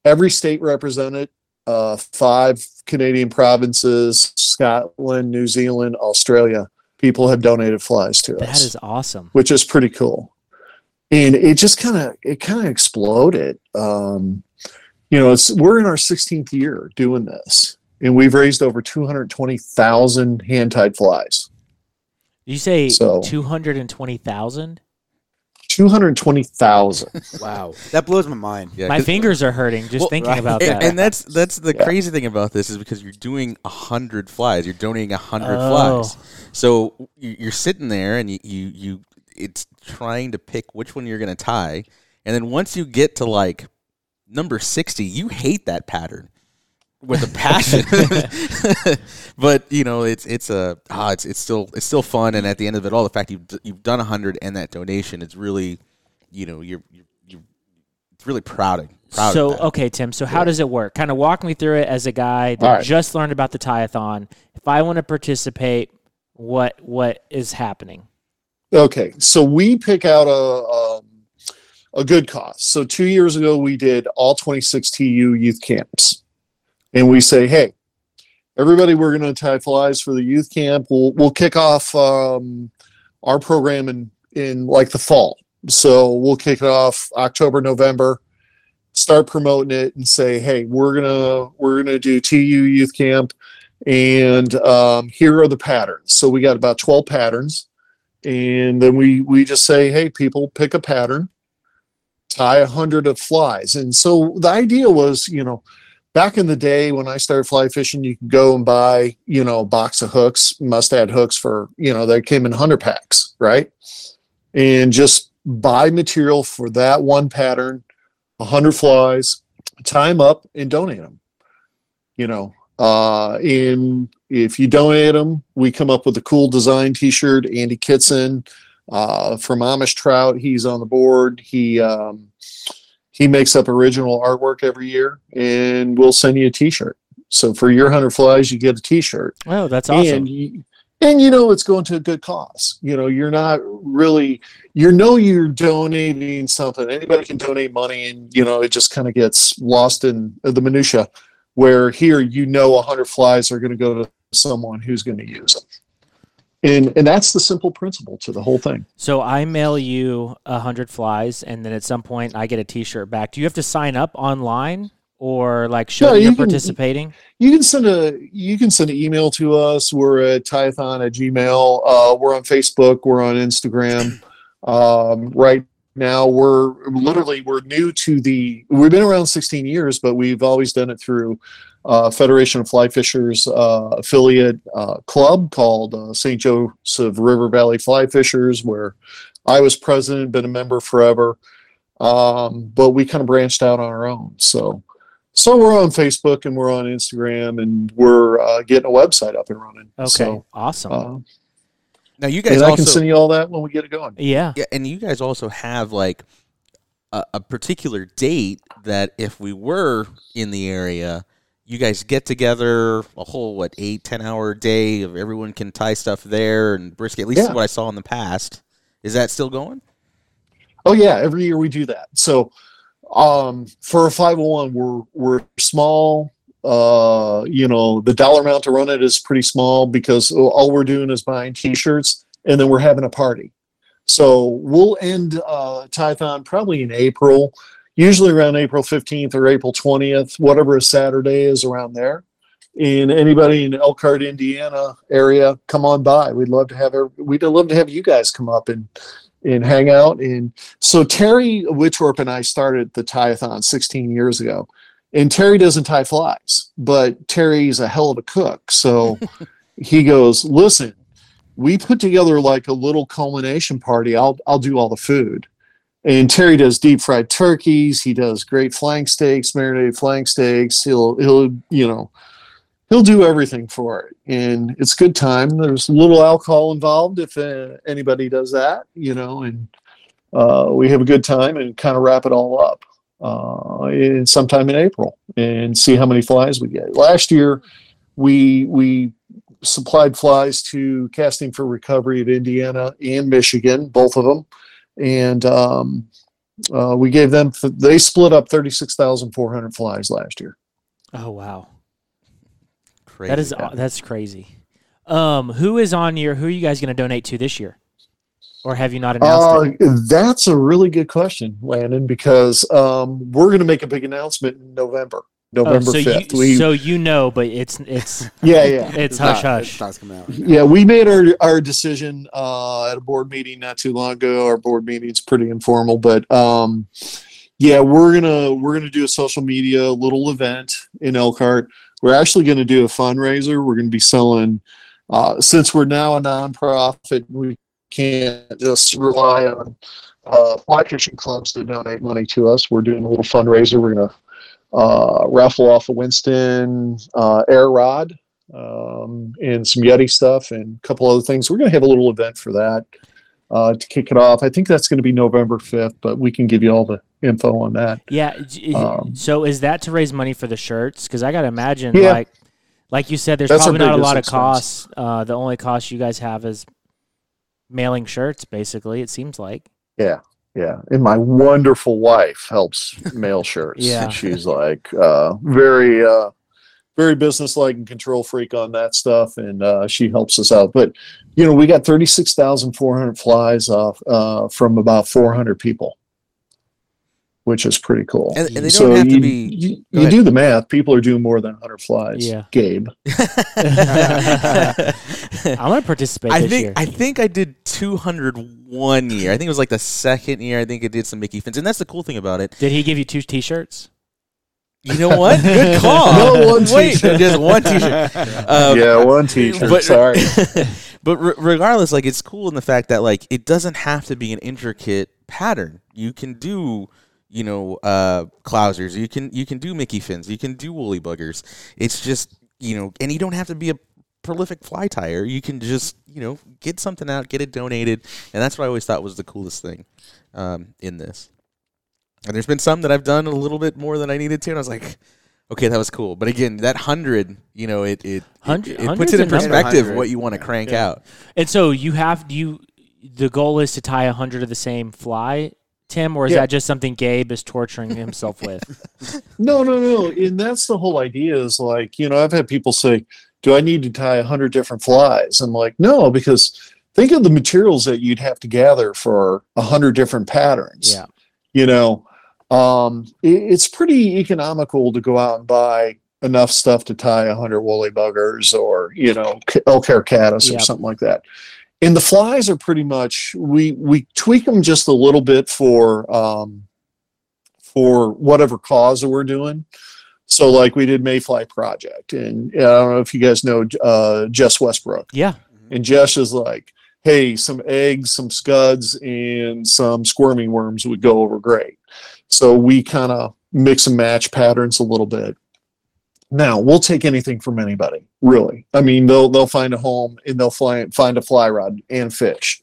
every state represented, 5 Canadian provinces, Scotland, New Zealand, Australia. People have donated flies to us. That is awesome. Which is pretty cool. And it just kind of exploded. We're in our 16th year doing this, and we've raised over 220,000 hand-tied flies. You say 220,000? 220,000. Wow. That blows my mind. Yeah, my fingers are hurting thinking about that. And that's the crazy thing about this is because you're doing 100 flies. You're donating 100 flies. So you're sitting there, and you it's trying to pick which one you're going to tie. And then once you get to, like, number 60, you hate that pattern with a passion. But it's still fun, and at the end of it all, the fact you've done 100 and that donation, it's really, you're it's really proud so of that. Okay, Tim, so how does it work? Kind of walk me through it as a guy that just learned about the Tie-A-Thon. If I want to participate, what is happening? Okay, so we pick out a good cause. So 2 years ago, we did all 26 TU youth camps. And we say, hey, everybody, we're going to tie flies for the youth camp. We'll kick off our program in like the fall. So we'll kick it off October, November, start promoting it and say, hey, we're going to do TU youth camp. And here are the patterns. So we got about 12 patterns. And then we just say, hey, people, pick a pattern. Tie 100 of flies. And so the idea was, back in the day when I started fly fishing, you could go and buy, a box of hooks, mustad hooks for, they came in 100 packs, right? And just buy material for that one pattern, 100 flies, tie them up and donate them. And if you donate them, we come up with a cool design t-shirt. Andy Kitson, from Amish Trout, he's on the board. He makes up original artwork every year, and we'll send you a t-shirt. So for your 100 flies, you get a t-shirt. Wow, that's awesome. And it's going to a good cause. You're not really, you're donating something. Anybody can donate money, and it just kind of gets lost in the minutia, where here 100 flies are going to go to someone who's going to use them. And that's the simple principle to the whole thing. So I mail you 100 flies, and then at some point I get a T-shirt back. Do you have to sign up online or you're participating? You can send an email to us. We're at tie-a-thon@gmail.com. We're on Facebook. We're on Instagram. Right now we're new to we've been around 16 years, but we've always done it through Federation of Fly Fishers affiliate club called St. Joseph River Valley Fly Fishers, where I was president, been a member forever. But we kind of branched out on our own. So we're on Facebook, and we're on Instagram, and we're getting a website up and running. Okay, so, awesome. Now you guys, and I can send you all that when we get it going. Yeah, and you guys also have a particular date that if we were in the area, you guys get together a whole 8-10 hour day of everyone can tie stuff there and brisket. At least what I saw in the past. Is that still going? Oh yeah, every year we do that. So for a 501, we're small. The dollar amount to run it is pretty small because all we're doing is buying t-shirts, and then we're having a party. So we'll end Tie-A-Thon probably in April. Usually around April 15th or April 20th, whatever a Saturday is around there. And anybody in Elkhart, Indiana area, come on by. We'd love to have you guys come up and hang out. And so Terry Wichorp and I started the Tie-A-Thon 16 years ago. And Terry doesn't tie flies, but Terry's a hell of a cook. So he goes, listen, we put together like a little culmination party. I'll do all the food. And Terry does deep fried turkeys. He does great flank steaks, marinated flank steaks. He'll do everything for it. And it's good time. There's little alcohol involved if anybody does that, and we have a good time and kind of wrap it all up. Sometime in April, and see how many flies we get. Last year, we supplied flies to Casting for Recovery of Indiana and Michigan, both of them, and we gave them. They split up 36,400 flies last year. Oh wow, crazy! That's crazy. Who are you guys going to donate to this year? Or have you not announced it? That's a really good question, Landon, because we're going to make a big announcement in November 5th. But it's it's hush-hush. Yeah, we made our decision at a board meeting not too long ago. Our board meeting's pretty informal, but we're gonna do a social media little event in Elkhart. We're actually going to do a fundraiser. We're going to be selling, since we're now a nonprofit, we can't just rely on fly fishing clubs to donate money to us. We're doing a little fundraiser. We're going to raffle off a Winston air rod and some Yeti stuff and a couple other things. We're going to have a little event for that to kick it off. I think that's going to be November 5th, but we can give you all the info on that. Yeah. So is that to raise money for the shirts? Because I got to imagine, like you said, there's probably not a lot of costs. The only cost you guys have is mailing shirts, basically, it seems like. Yeah. And my wonderful wife helps mail shirts. Yeah. She's like very, very businesslike and control freak on that stuff, and she helps us out. But, we got 36,400 flies off from about 400 people, which is pretty cool. And they don't have to be... You do the math. People are doing more than 100 flies. Yeah. Gabe. I want to participate this year. I think I did 201 year. I think it was like the second year. I think I did some Mickey Fins. And that's the cool thing about it. Did he give you 2 T-shirts? You know what? Good call. No, one T-shirt. Just one T-shirt. One T-shirt. But, sorry. But regardless, like, it's cool in the fact that, like, it doesn't have to be an intricate pattern. You can do... clousers. You can do Mickey Fins. You can do woolly buggers. It's just, and you don't have to be a prolific fly tire. You can just, get something out, get it donated. And that's what I always thought was the coolest thing in this. And there's been some that I've done a little bit more than I needed to. And I was like, okay, that was cool. But again, that 100, it puts it in perspective what you want to crank out. And so the goal is to tie 100 of the same fly, Tim, or is that just something Gabe is torturing himself with? No. And that's the whole idea is like, I've had people say, do I need to tie 100 different flies? I'm like, no, because think of the materials that you'd have to gather for 100 different patterns. Yeah. It's pretty economical to go out and buy enough stuff to tie 100 woolly buggers or, elk hair caddis or something like that. And the flies are pretty much, we tweak them just a little bit for whatever cause that we're doing. So like we did Mayfly Project, and I don't know if you guys know Jess Westbrook. Yeah. And Jess is like, hey, some eggs, some scuds, and some squirming worms would go over great. So we kind of mix and match patterns a little bit. Now, we'll take anything from anybody, really. I mean, they'll find a home, and they'll find a fly rod and fish.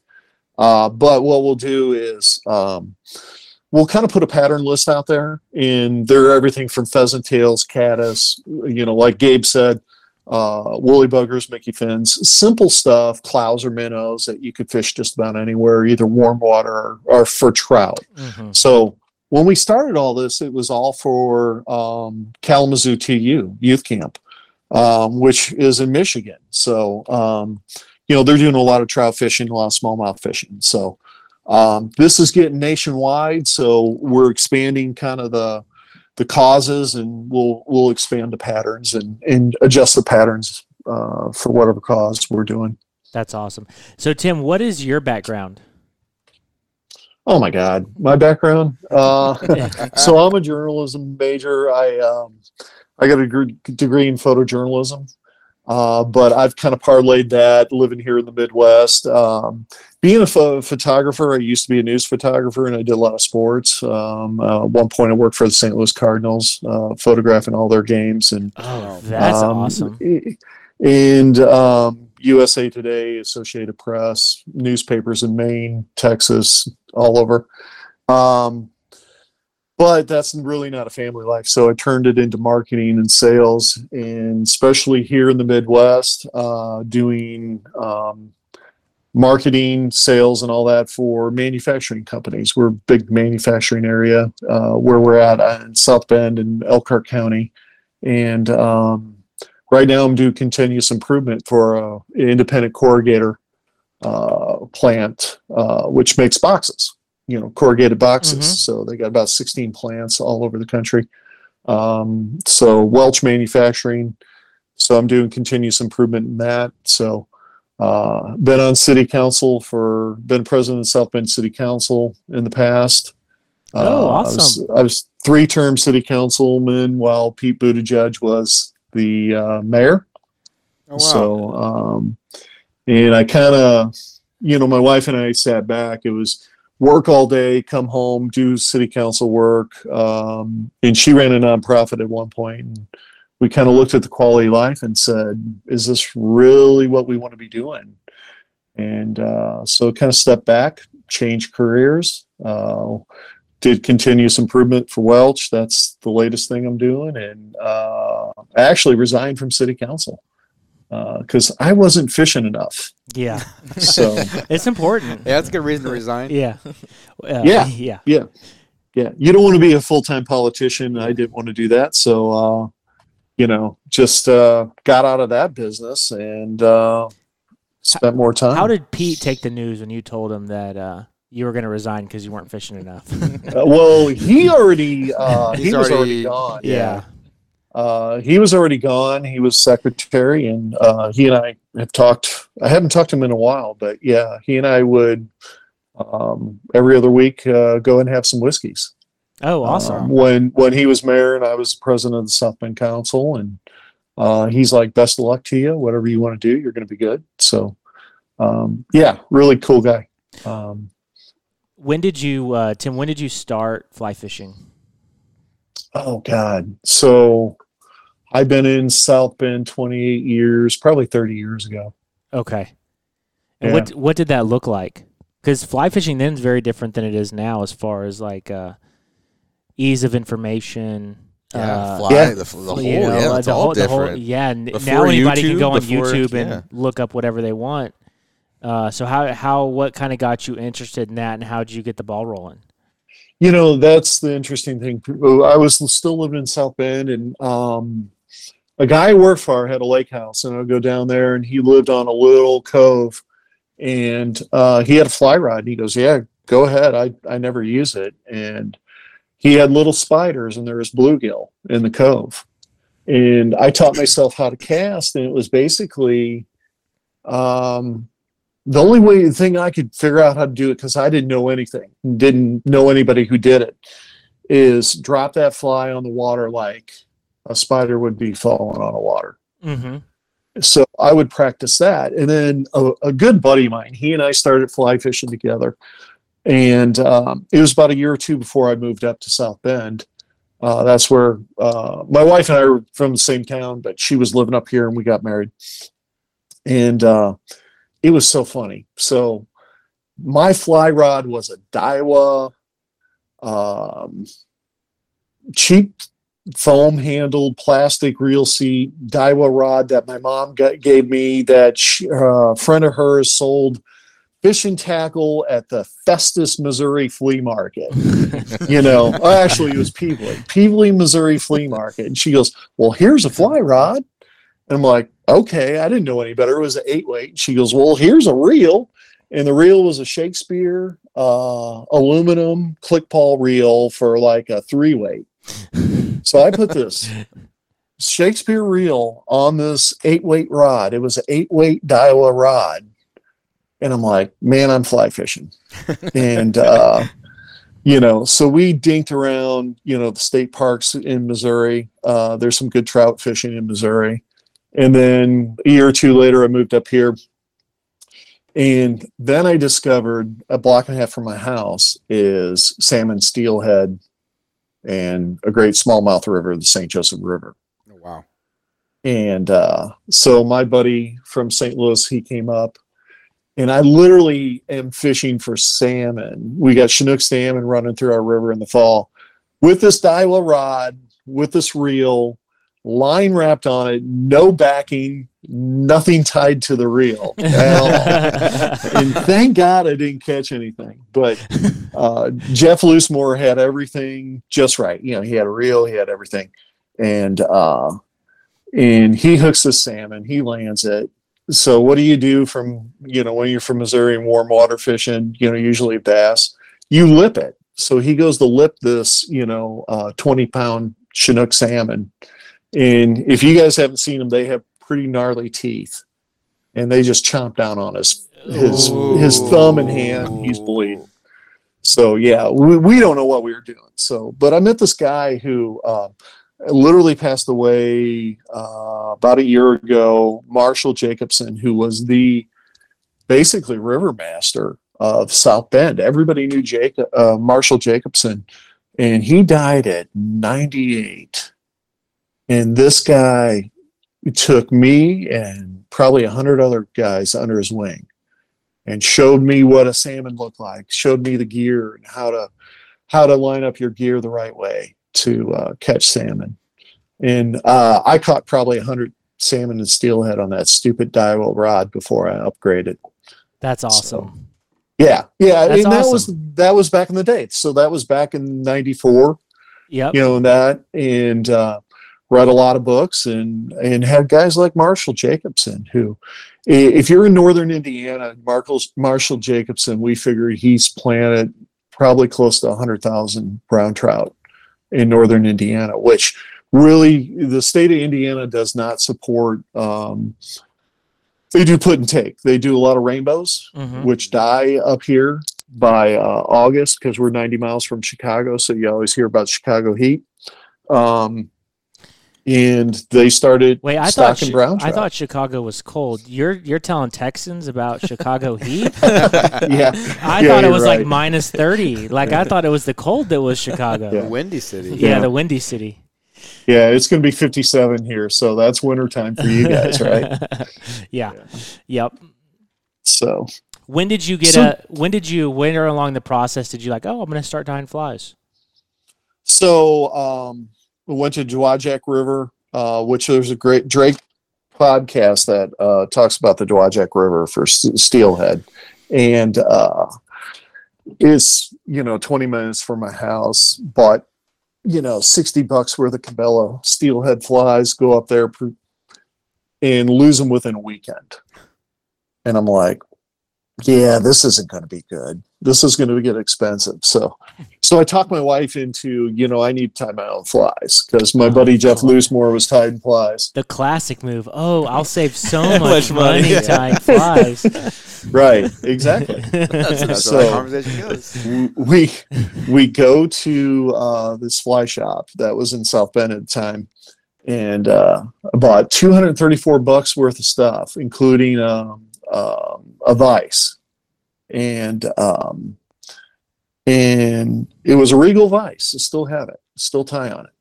But what we'll do is we'll kind of put a pattern list out there, and they're everything from pheasant tails, caddis, like Gabe said, woolly buggers, Mickey Fins, simple stuff, clouser minnows that you could fish just about anywhere, either warm water or for trout. Mm-hmm. So when we started all this, it was all for Kalamazoo TU Youth Camp, which is in Michigan. So, they're doing a lot of trout fishing, a lot of smallmouth fishing. So this is getting nationwide. So we're expanding kind of the causes, and we'll expand the patterns and adjust the patterns for whatever cause we're doing. That's awesome. So, Tim, what is your background? Oh my God, my background. So I'm a journalism major. I got a degree in photojournalism, but I've kind of parlayed that living here in the Midwest. Being a photographer, I used to be a news photographer, and I did a lot of sports. At one point, I worked for the St. Louis Cardinals, photographing all their games. And oh, that's awesome. And USA Today, Associated Press, newspapers in Maine, Texas, all over. But that's really not a family life. So I turned it into marketing and sales, and especially here in the Midwest, doing marketing, sales, and all that for manufacturing companies. We're a big manufacturing area where we're at in South Bend and Elkhart County. And right now I'm doing continuous improvement for an independent corrugator plant, which makes boxes, you know, corrugated boxes. Mm-hmm. So they got about 16 plants all over the country. So Welch Manufacturing. So I'm doing continuous improvement in that. So been on city council been president of South Bend City Council in the past. Oh, awesome. I was 3-term city councilman while Pete Buttigieg was the mayor. Oh, wow. So, and I kind of, you know, my wife and I sat back. It was work all day, come home, do city council work. And she ran a nonprofit at one point. And we kind of looked at the quality of life and said, is this really what we want to be doing? And so kind of stepped back, changed careers, did continuous improvement for Welch. That's the latest thing I'm doing. And I actually resigned from city council because I wasn't fishing enough. Yeah. So it's important. Yeah, that's a good reason to resign. Yeah. Yeah. You don't want to be a full-time politician. I didn't want to do that. So, you know, just got out of that business and spent more time. How did Pete take the news when you told him that you were going to resign because you weren't fishing enough? Well, he already was already gone. Yeah. He was already gone. He was secretary, and he and I have talked. I haven't talked to him in a while, but yeah, he and I would every other week go and have some whiskeys. Oh, awesome! When he was mayor and I was president of the South Bend Council, and he's like, "Best of luck to you. Whatever you want to do, you're going to be good." So, yeah, really cool guy. When did you, Tim? When did you start fly fishing? Oh God! So. I've been in South Bend 28 years, probably 30 years ago. Okay. And yeah. What did that look like? Because fly fishing then is very different than it is now as far as like ease of information. Yeah, it's all different. Yeah, now anybody can go on YouTube and look up whatever they want. So what kind of got you interested in that, and how did you get the ball rolling? You know, that's the interesting thing. I was still living in South Bend, and a guy I worked for had a lake house, and I'd go down there, and he lived on a little cove, and he had a fly rod, and he goes, yeah, go ahead. I never use it. And he had little spiders, and there was bluegill in the cove. And I taught myself how to cast, and it was basically the only thing I could figure out how to do it, because I didn't know anything, didn't know anybody who did it, is drop that fly on the water like a spider would be falling on the water. Mm-hmm. So I would practice that. And then a good buddy of mine, he and I started fly fishing together. And it was about a year or two before I moved up to South Bend. That's where my wife and I were from the same town, but she was living up here and we got married. And it was so funny. So my fly rod was a Daiwa cheap foam handled plastic reel seat Daiwa rod that my mom gave me, that a friend of hers sold fish and tackle at the Festus, Missouri flea market. You know, actually it was Peevely, Missouri flea market. And she goes, well, here's a fly rod. And I'm like, okay, I didn't know any better. It was an 8-weight. She goes, well, here's a reel. And the reel was a Shakespeare aluminum click pawl reel for like a 3-weight. So I put this Shakespeare reel on this 8-weight rod. It was an 8-weight Daiwa rod. And I'm like, man, I'm fly fishing. And, you know, so we dinked around, you know, the state parks in Missouri. There's some good trout fishing in Missouri. And then a year or two later, I moved up here. And then I discovered a block and a half from my house is salmon, steelhead, and a great smallmouth river, the St. Joseph River. Oh, wow. And so my buddy from St. Louis, he came up. And I literally am fishing for salmon. We got Chinook salmon running through our river in the fall with this Daiwa rod, with this reel, line wrapped on it, no backing, nothing tied to the reel. And thank God I didn't catch anything. But Jeff Loosemore had everything just right. You know, he had a reel, he had everything. And he hooks the salmon, he lands it. So what do you do from, you know, when you're from Missouri and warm water fishing, you know, usually bass, you lip it. So he goes to lip this, you know, 20-pound Chinook salmon. And if you guys haven't seen them, they have pretty gnarly teeth. And they just chomp down on his thumb and hand. He's bleeding. So, yeah, we don't know what we were doing. So, but I met this guy who literally passed away about a year ago, Marshall Jacobson, who was the basically river master of South Bend. Everybody knew Marshall Jacobson, and he died at 98. And this guy took me and probably 100 other guys under his wing and showed me what a salmon looked like, showed me the gear and how to line up your gear the right way to catch salmon. And I caught probably 100 salmon and steelhead on that stupid Daiwa rod before I upgraded. That's awesome. So, yeah. That's awesome. That was back in the day. So that was back in 94. Yep. You know, that and read a lot of books and had guys like Marshall Jacobson, who, if you're in northern Indiana, Marshall Jacobson, we figured he's planted probably close to 100,000 brown trout in northern Indiana, which really the state of Indiana does not support. They do put and take. They do a lot of rainbows, mm-hmm. which die up here by August because we're 90 miles from Chicago. So you always hear about Chicago heat. And they started stocking brown trout. I thought Chicago was cold. You're telling Texans about Chicago heat? Yeah. I thought it was right. Like minus 30. Like I thought it was the cold that was Chicago. Yeah. The windy city. Yeah, the windy city. Yeah, it's going to be 57 here, so that's wintertime for you guys, right? Yeah. Yep. So when along the process did you like, oh, I'm going to start dying flies? So we went to Dowagiac River, which there's a great Drake podcast that talks about the Dowagiac River for steelhead. And it's, you know, 20 minutes from my house. Bought, you know, $60 worth of Cabela steelhead flies, go up there and lose them within a weekend. And I'm like, yeah, this isn't going to be good. This is going to get expensive. So I talked my wife into, you know, I need to tie my own flies because my buddy Jeff Loosemore was tying flies. The classic move. Oh, I'll save so much money tying flies. Right, exactly. That's so the conversation goes. We go to this fly shop that was in South Bend at the time, and I bought $234 worth of stuff, including a vise. And it was a Regal vise. I still have it. Still tie on it.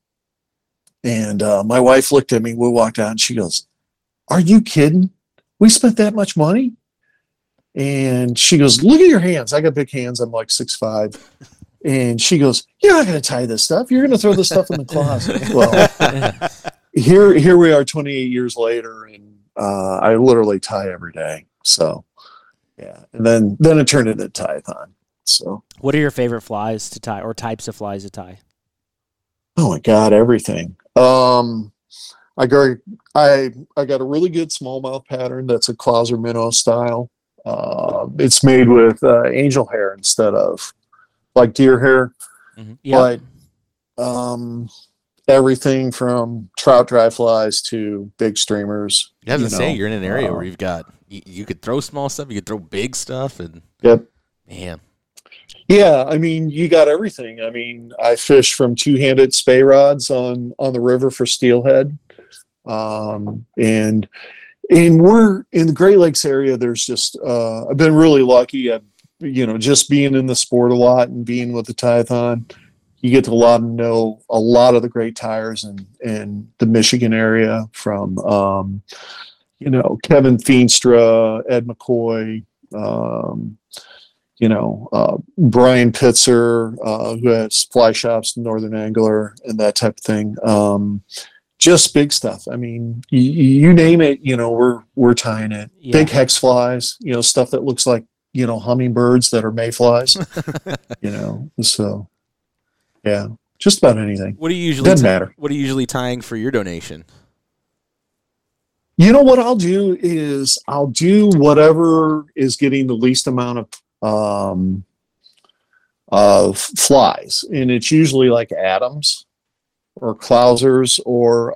And my wife looked at me. We walked out and she goes, "Are you kidding? We spent that much money?" And she goes, "Look at your hands." I got big hands. I'm like 6'5". And she goes, "You're not going to tie this stuff. You're going to throw this stuff in the closet." Well, here we are 28 years later, and I literally tie every day. So, yeah. And then it turned into Tie-A-Thon. So what are your favorite flies to tie or types of flies to tie? Oh my God, everything. I got a really good smallmouth pattern. That's a Klauser minnow style. It's made with angel hair instead of like deer hair. Mm-hmm. Yeah. But everything from trout dry flies to big streamers. You have to say you're in an area where you've got, you could throw small stuff, you could throw big stuff, and yep, man. Yeah, I mean, you got everything. I mean, I fish from two-handed spay rods on the river for steelhead. And we're in the Great Lakes area. There's just, I've been really lucky at, just being in the sport a lot and being with the Tie-A-Thon. You get to know a lot of the great tiers in the Michigan area from, Kevin Feenstra, Ed McCoy, Brian Pitzer, who has fly shops, Northern Angler, and that type of thing. Just big stuff. I mean, you name it, we're tying it. Yeah. Big hex flies, stuff that looks like, hummingbirds that are mayflies, so yeah, just about anything. What do you usually matter? What are you usually tying for your donation? You know, what I'll do is I'll do whatever is getting the least amount of flies, and it's usually like Adams or Clousers or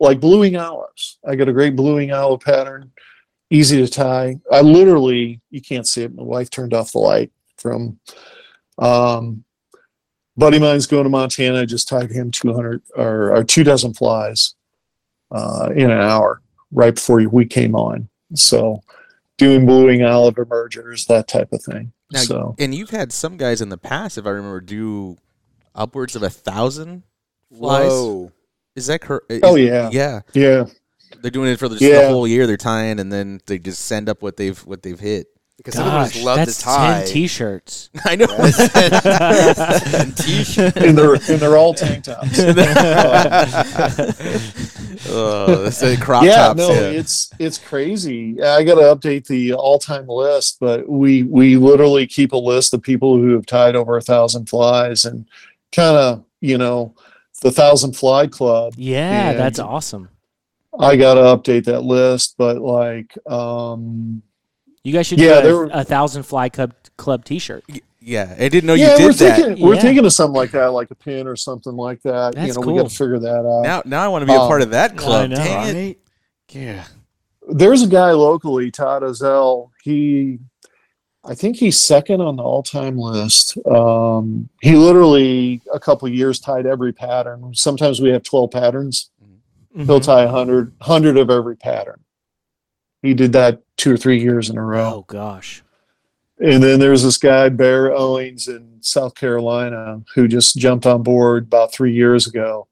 like blueing olives. I got a great blueing olive pattern, easy to tie. I literally, you can't see it, my wife turned off the light from buddy of mine's going to Montana. I just tied him 200 or 2 dozen flies in an hour right before we came on. So doing blueing olive emergers, that type of thing. Now, and you've had some guys in the past, if I remember, do upwards of 1,000 flies. Whoa. Is that correct? Yeah. They're doing it for the whole year. They're tying, and then they just send up what they've hit. Because gosh, love that's to tie. 10 T-shirts. I know. That's 10 T-shirts, and they're all tank tops. That's a crop top. Yeah, it's crazy. I got to update the all-time list, but we literally keep a list of people who have tied over 1,000 flies, and kind of the 1,000 Fly Club. Yeah, and that's awesome. I got to update that list, but like. You guys should do a 1,000 Fly Club T-shirt. Yeah, I didn't know you did that. We're thinking of something like that, like a pin or something like that. That's cool. We got to figure that out. Now I want to be a part of that club. I know, right? Yeah. There's a guy locally, Todd Azell. I think he's second on the all-time list. He literally, a couple of years, tied every pattern. Sometimes we have 12 patterns. Mm-hmm. He'll tie 100 of every pattern. He did that 2 or 3 years in a row. Oh, gosh. And then there's this guy, Bear Owings in South Carolina, who just jumped on board about 3 years ago.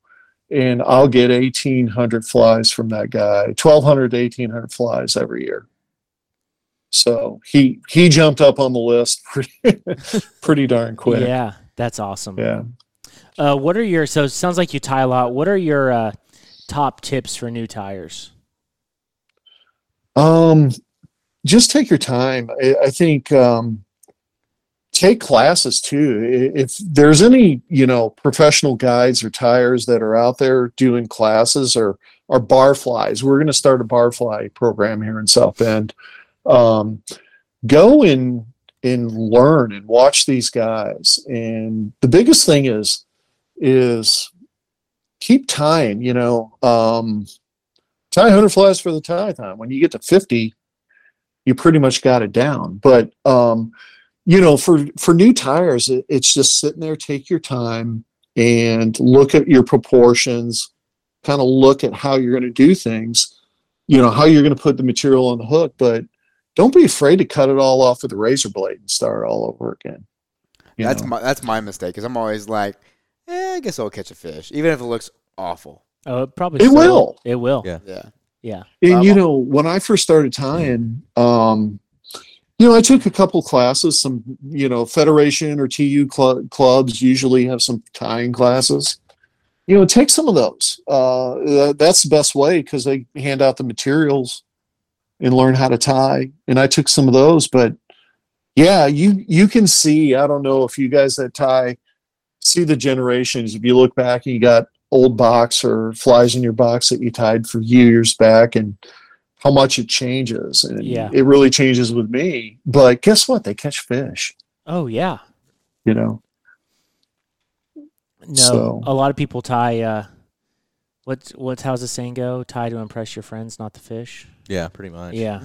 And I'll get 1,800 flies from that guy, 1,200 to 1,800 flies every year. So he jumped up on the list pretty darn quick. Yeah, that's awesome. Yeah. So it sounds like you tie a lot. What are your top tips for new tires? Just take your time. I think, take classes too. If there's any, professional guides or tires that are out there doing classes or bar flies, we're going to start a bar fly program here in South Bend. Go and learn and watch these guys. And the biggest thing is keep tying, tie 100 flies for the Tie-A-Thon. When you get to 50, you pretty much got it down. But, for new tires, it's just sitting there, take your time and look at your proportions, kind of look at how you're going to do things, how you're going to put the material on the hook. But don't be afraid to cut it all off with a razor blade and start all over again. That's my mistake, because I'm always like, I guess I'll catch a fish, even if it looks awful. Oh, it will. It will. Yeah. And when I first started tying, I took a couple classes. Some, Federation or TU clubs usually have some tying classes. Take some of those. That's the best way, because they hand out the materials and learn how to tie. And I took some of those, but yeah, you can see. I don't know if you guys that tie see the generations. If you look back, and you got old box or flies in your box that you tied for years back, and how much it changes. And it really changes with me, but guess what? They catch fish. Oh yeah. A lot of people tie, How's the saying go? Tie to impress your friends, not the fish. Yeah, pretty much. Yeah.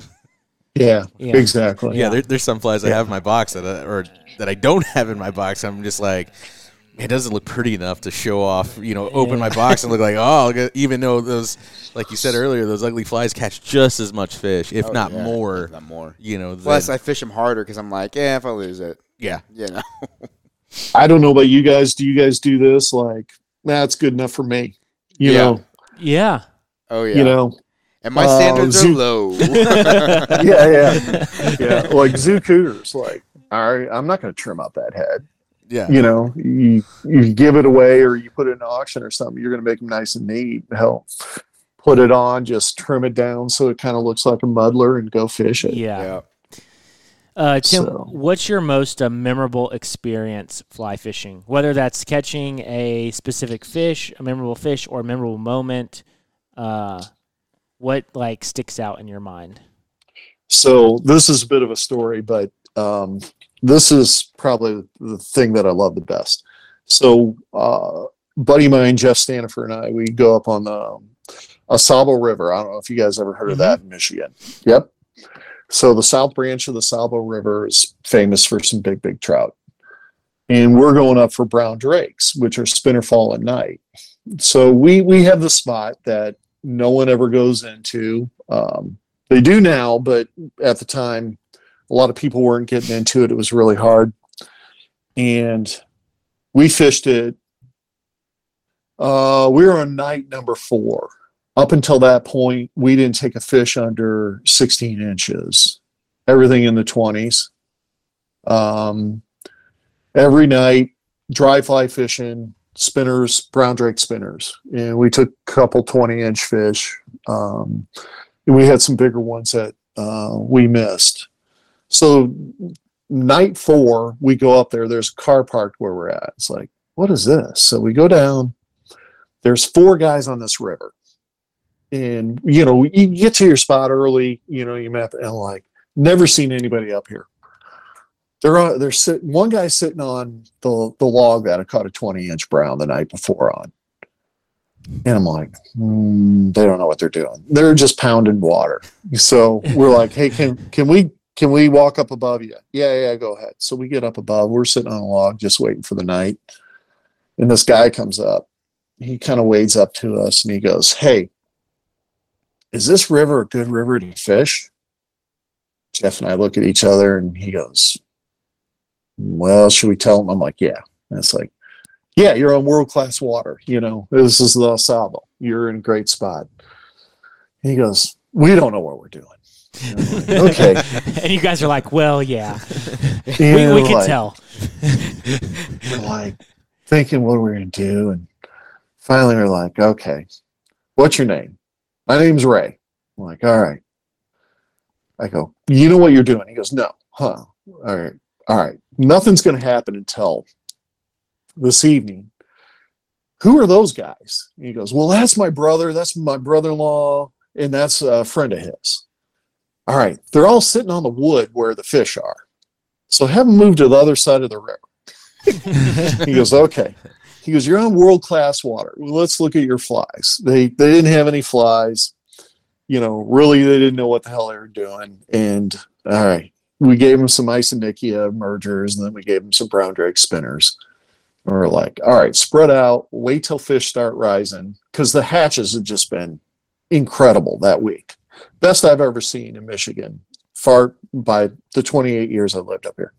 Yeah, exactly. Yeah, there's some flies I have in my box that I don't have in my box. I'm just like, it doesn't look pretty enough to show off, open my box and look like, even though those, like you said earlier, those ugly flies catch just as much fish, if not more. If not more. Plus, I fish them harder because I'm like, if I lose it. Yeah. I don't know about you guys. Do you guys do this? Like, it's good enough for me. You know? Yeah. Oh, yeah. And my standards are low. Yeah. Like zoo cougars. Like, all right, I'm not going to trim out that head. Yeah. You give it away or you put it in auction or something. You're going to make them nice and neat. Hell, put it on, just trim it down so it kind of looks like a muddler and go fish it. Yeah. Tim, what's your most memorable experience fly fishing? Whether that's catching a specific fish, a memorable fish, or a memorable moment, what sticks out in your mind? So this is a bit of a story, but this is probably the thing that I love the best. So buddy of mine, Jeff Stanifer, and I, we go up on the Osable River. I don't know if you guys ever heard of that in Michigan. Yep. So the south branch of the Osable River is famous for some big, big trout. And we're going up for brown drakes, which are spinnerfall at night. So we have the spot that no one ever goes into. They do now, but at the time, a lot of people weren't getting into it. It was really hard. And we fished it. We were on night number 4. Up until that point, we didn't take a fish under 16 inches. Everything in the 20s. Every night, dry fly fishing, spinners, brown drake spinners. And we took a couple 20-inch fish. And we had some bigger ones that we missed. So night 4, we go up there. There's a car parked where we're at. It's like, what is this? So we go down. There's 4 guys on this river. And, you get to your spot early, you map and never seen anybody up here. They're sitting, one guy's sitting on the log that I caught a 20-inch brown the night before on. And I'm like, they don't know what they're doing. They're just pounding water. So we're like, hey, can we walk up above you? Yeah, go ahead. So we get up above. We're sitting on a log just waiting for the night. And this guy comes up. He kind of wades up to us, and he goes, hey, is this river a good river to fish? Jeff and I look at each other, and he goes, well, should we tell him? I'm like, yeah. And it's like, yeah, you're on world-class water. This is the Osable. You're in a great spot. And he goes, we don't know what we're doing. Okay. And you guys are like, well, yeah. we can tell. We're thinking what we're going to do. And finally we're like, okay, what's your name? My name's Ray. I'm like, all right. I go, you know what you're doing? He goes, no. Huh. All right. Nothing's going to happen until this evening. Who are those guys? And he goes, well, that's my brother. That's my brother-in-law. And that's a friend of his. All right, they're all sitting on the wood where the fish are. So have them move to the other side of the river. He goes, okay. He goes, you're on world-class water. Well, let's look at your flies. They didn't have any flies. Really, they didn't know what the hell they were doing. And, all right, we gave them some Isonychia mergers, and then we gave them some brown drake spinners. And we're like, all right, spread out. Wait till fish start rising, because the hatches have just been incredible that week. Best I've ever seen in Michigan, far by the 28 years I lived up here.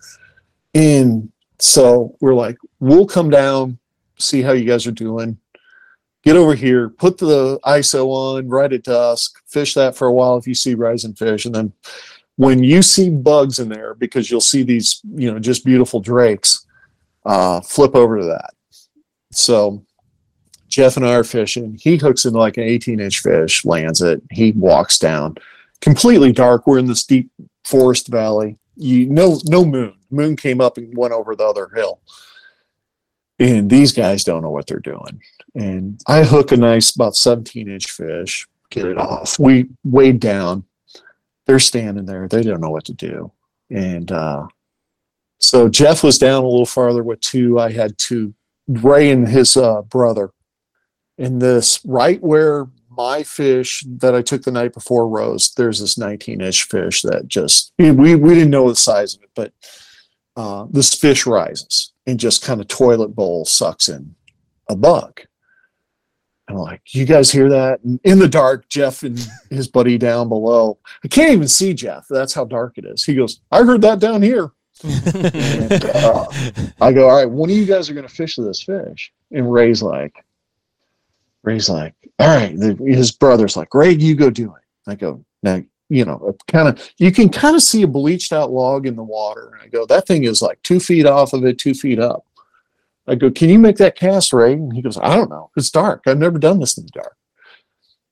And so we're like, we'll come down, see how you guys are doing, get over here, put the ISO on right at dusk, fish that for a while if you see rising fish. And then when you see bugs in there, because you'll see these, just beautiful drakes, flip over to that. So Jeff and I are fishing. He hooks in an 18-inch fish, lands it. He walks down. Completely dark. We're in this deep forest valley. No moon. Moon came up and went over the other hill. And these guys don't know what they're doing. And I hook a nice, about 17-inch fish, get it off. We wade down. They're standing there. They don't know what to do. And so Jeff was down a little farther with 2. I had 2. Ray and his brother And this, right where my fish that I took the night before rose, there's this 19-inch fish that just, we didn't know the size of it, but this fish rises and just kind of toilet bowl sucks in a bug. I'm like, you guys hear that? And in the dark, Jeff and his buddy down below, I can't even see Jeff. That's how dark it is. He goes, I heard that down here. And, I go, all right, one of you guys are going to fish this fish. And Ray's like, all right. His brother's like, Ray, you go do it. I go, now, you can kind of see a bleached out log in the water. And I go, that thing is like 2 feet off of it, 2 feet up. I go, can you make that cast, Ray? And he goes, I don't know. It's dark. I've never done this in the dark.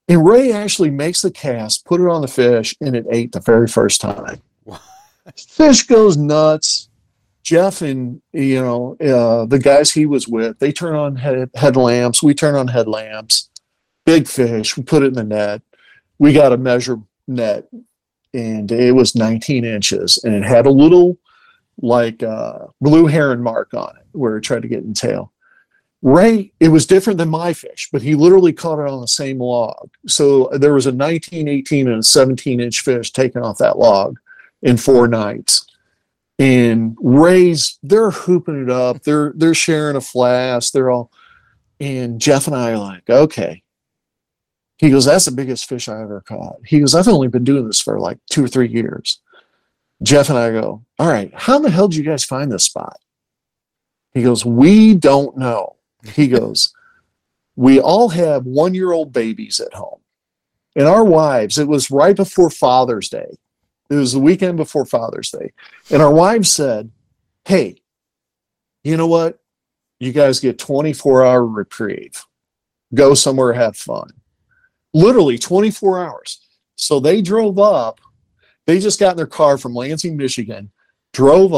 And Ray actually makes the cast, put it on the fish, and it ate the very first time. What? Fish goes nuts. Jeff and, the guys he was with, they turn on headlamps. We turn on headlamps. Big fish. We put it in the net. We got a measure net, and it was 19 inches, and it had a little blue heron mark on it where it tried to get in tail. Ray, it was different than my fish, but he literally caught it on the same log. So there was a 19, 18, and a 17-inch fish taken off that log in 4 nights. And Ray's, they're hooping it up. They're sharing a flask. They're all, and Jeff and I are like, okay. He goes, that's the biggest fish I ever caught. He goes, I've only been doing this for like 2 or 3 years. Jeff and I go, all right, how in the hell did you guys find this spot? He goes, we don't know. He goes, we all have 1-year-old babies at home. And our wives, it was right before Father's Day. It was the weekend before Father's Day. And our wives said, hey, you know what? You guys get 24-hour reprieve. Go somewhere, have fun. Literally 24 hours. So they drove up. They just got in their car from Lansing, Michigan, drove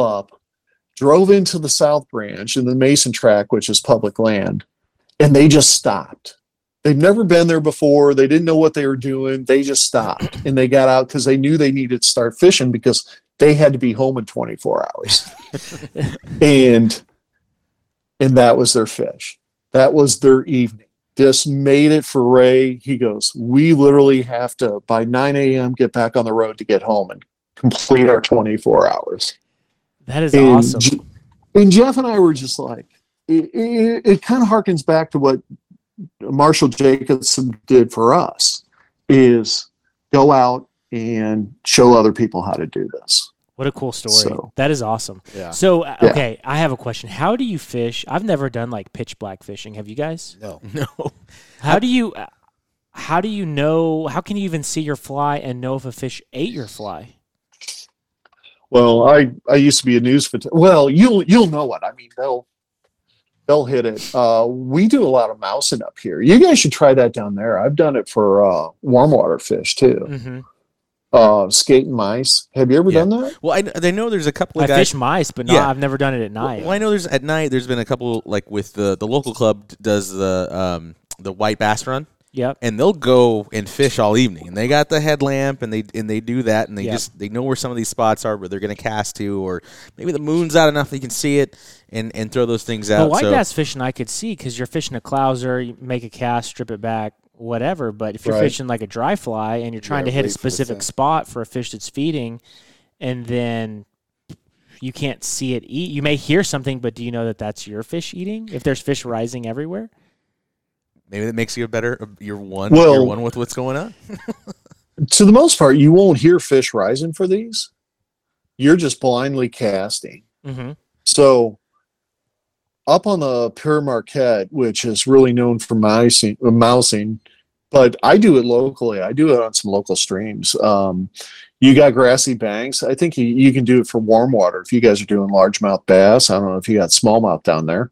into the South Branch in the Mason Tract, which is public land, and they just stopped. They've never been there before. They didn't know what they were doing. They just stopped, and they got out because they knew they needed to start fishing because they had to be home in 24 hours. And that was their fish. That was their evening. Just made it for Ray. He goes, we literally have to, by 9 a.m., get back on the road to get home and complete our 24 hours. That is awesome. And Jeff and I were just like, it kind of harkens back to what Marshall Jacobson did for us, is go out and show other people how to do this. What a cool story. So, that is awesome. Yeah. So, okay, yeah. I have a question. How do you fish? I've never done, pitch black fishing. Have you guys? No. How do you know? How can you even see your fly and know if a fish ate your fly? Well, I used to be a news photographer. Well, you'll know what. I mean, they'll hit it. We do a lot of mousing up here. You guys should try that down there. I've done it for warm water fish, too. Mm-hmm. Skate and mice. Have you ever done that? Well, I know there's a couple of guys. I fish mice, but I've never done it at night. Well, I know there's been a couple, with the local club does the white bass run. Yep. And they'll go and fish all evening. And they got the headlamp, and they do that, and they just they know where some of these spots are where they're going to cast to, or maybe the moon's out enough that you can see it and throw those things out. The white bass fishing I could see because you're fishing a clouser, you make a cast, strip it back, whatever. But if you're fishing like a dry fly and you're trying to hit a specific spot for a fish that's feeding, and then you can't see it eat, you may hear something, but do you know that that's your fish eating? If there's fish rising everywhere, maybe that makes you a better you're one with what's going on. To the most part, you won't hear fish rising for these. You're just blindly casting. Mm-hmm. So up on the Pier Marquette, which is really known for mousing, but I do it locally. I do it on some local streams. You got grassy banks. I think you can do it for warm water. If you guys are doing largemouth bass, I don't know if you got smallmouth down there.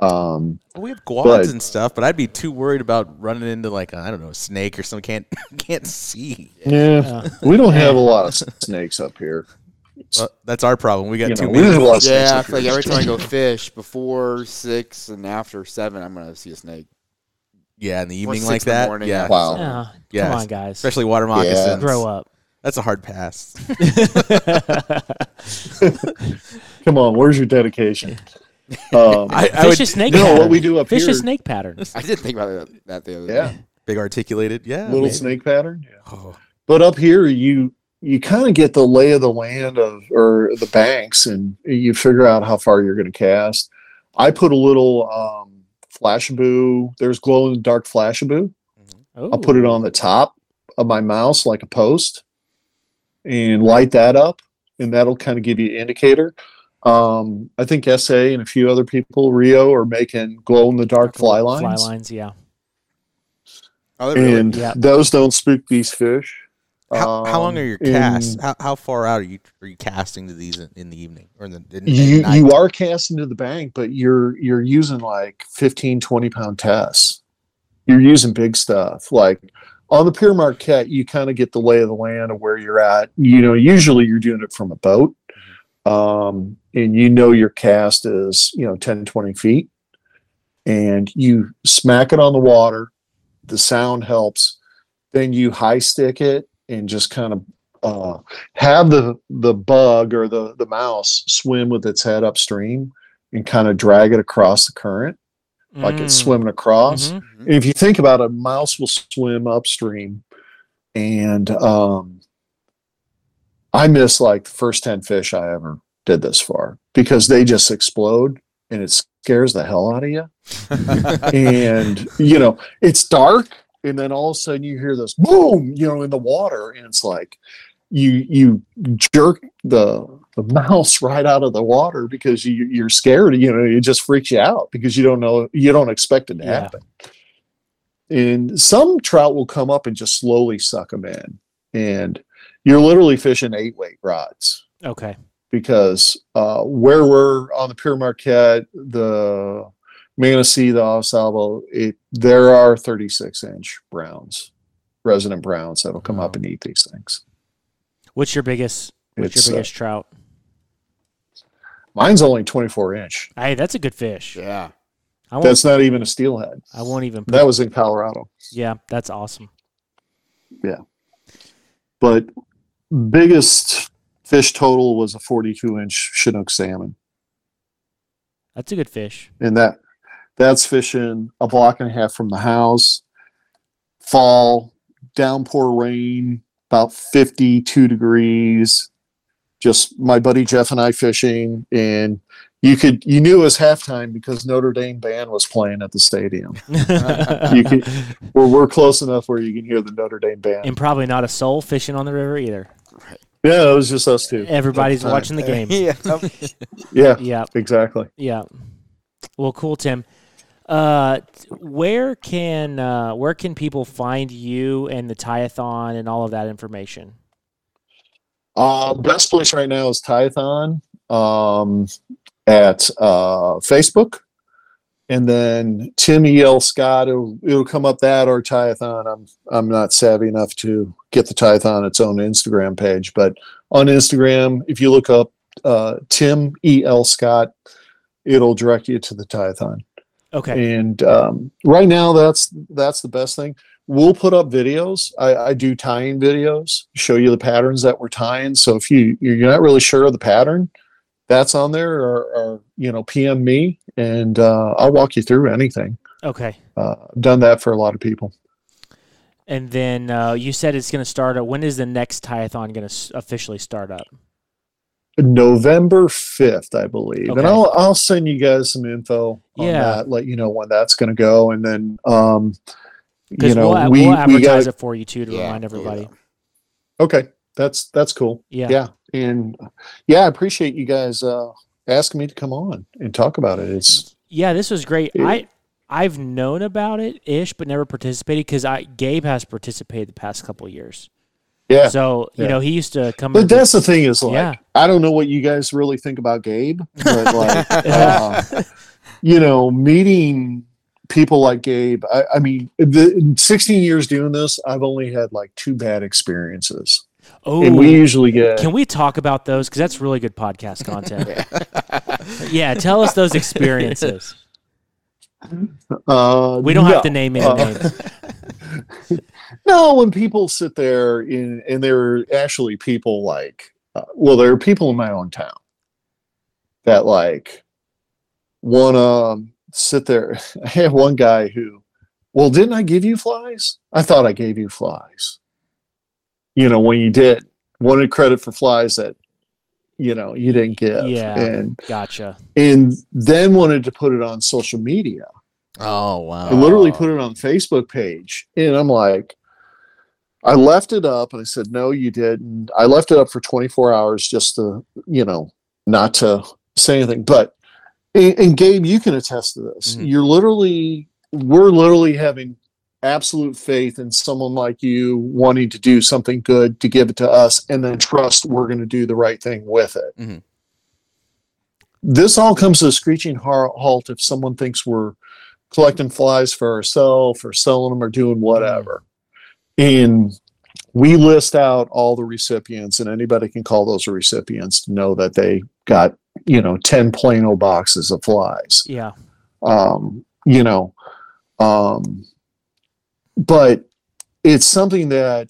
We have guads and stuff, but I'd be too worried about running into a snake or something. Can't see. Yeah. We don't have a lot of snakes up here. Well, that's our problem. We got too many. I feel every time I go fish, before 6 and after 7, I'm going to see a snake. Yeah, in the evening like that. Morning, yeah. Wow. Yeah. Come on, guys. Especially water moccasins. Grow up. That's a hard pass. Come on, where's your dedication? Fish a snake pattern. What we do up here. Fish a snake pattern. I did think about that the other day. Yeah. Big articulated. Yeah. Little snake pattern. Yeah. Oh. But up here, you kind of get the lay of the land or the banks, and you figure out how far you're going to cast. I put a little flashaboo. There's glow in the dark flashaboo. Oh. I'll put it on the top of my mouse like a post and light that up, and that'll kind of give you an indicator. I think SA and a few other people, Rio, are making glow in the dark fly lines. Fly lines, yeah. Oh, really, and those don't spook these fish. How long are your casts? How far out are you casting to these in the evening or in the night? You are casting to the bank, but you're using like 15, 20-pound tests. You're using big stuff. Like on the Pier Marquette, you kind of get the lay of the land of where you're at. You know, usually you're doing it from a boat, and you know your cast is 10, 20 feet, and you smack it on the water. The sound helps. Then you high stick it and just kind of have the bug or the mouse swim with its head upstream and kind of drag it across the current like it's swimming across. Mm-hmm. And if you think about it, a mouse will swim upstream. And I miss like the first 10 fish I ever did this for because they just explode and it scares the hell out of you. And, it's dark. And then all of a sudden you hear this boom, in the water. And it's like you jerk the mouse right out of the water because you're scared. It just freaks you out because you don't know, you don't expect it to happen. And some trout will come up and just slowly suck them in. And you're literally fishing 8-weight rods. Okay. Because where we're on the Pier Marquette, the Manistee, the Osalvo, there are 36-inch browns, resident browns that'll come up and eat these things. What's your biggest trout? Mine's only 24-inch. Hey, that's a good fish. Yeah. That's not even a steelhead. I won't even. That was in Colorado. Yeah, that's awesome. Yeah. But biggest fish total was a 42-inch Chinook salmon. That's a good fish. And that's fishing a block and a half from the house. Fall, downpour rain, about 52 degrees. Just my buddy Jeff and I fishing, and you knew it was halftime because Notre Dame band was playing at the stadium. We're close enough where you can hear the Notre Dame band, and probably not a soul fishing on the river either. Right. Yeah, it was just us two. Everybody's watching the game. Yeah, exactly. Yeah. Well, cool, Tim. Where can people find you and the Tie-A-Thon and all of that information? Best place right now is Tie-A-Thon at Facebook, and then Tim E.L. Scott. It'll come up that or Tie-A-Thon. I'm not savvy enough to get the Tie-A-Thon its own Instagram page, but on Instagram, if you look up Tim E.L. Scott, it'll direct you to the Tie-A-Thon. Okay. And right now, that's the best thing. We'll put up videos. I do tying videos, show you the patterns that we're tying. So if you're not really sure of the pattern, that's on there, or PM me, and I'll walk you through anything. Okay. I've done that for a lot of people. And then you said it's going to start up. When is the next Tie-A-Thon going to officially start up? November 5th, I believe. Okay. And I'll send you guys some info on that, let you know when that's going to go. And then, we'll advertise it for you too to remind everybody. Yeah. Okay. That's cool. Yeah. Yeah. And I appreciate you guys asking me to come on and talk about it. This was great. I've known about it ish, but never participated because Gabe has participated the past couple of years. Yeah. So, he used to come. But that's the thing is, I don't know what you guys really think about Gabe, but meeting people like Gabe, I mean, the 16 years doing this, I've only had like 2 bad experiences. Oh, and we usually get. Can we talk about those? Because that's really good podcast content. Yeah. Tell us those experiences. We don't have to name any names. No, when people sit there and there are actually people there are people in my own town that sit there. I had one guy who, well, didn't I give you flies? I thought I gave you flies. You know, when you did, wanted credit for flies that, you know, you didn't give. Yeah, and, gotcha. And then wanted to put it on social media. Oh, wow. I literally put it on Facebook page. And I'm like, I left it up and I said, no, you didn't. I left it up for 24 hours just to, you know, not to say anything. But, and Gabe, you can attest to this. Mm-hmm. We're literally having absolute faith in someone like you wanting to do something good to give it to us and then trust we're going to do the right thing with it. Mm-hmm. This all comes to a screeching halt if someone thinks we're collecting flies for ourselves or selling them or doing whatever. And we list out all the recipients, and anybody can call those recipients to know that they got, you know, 10 plain old boxes of flies. Yeah. You know, but it's something that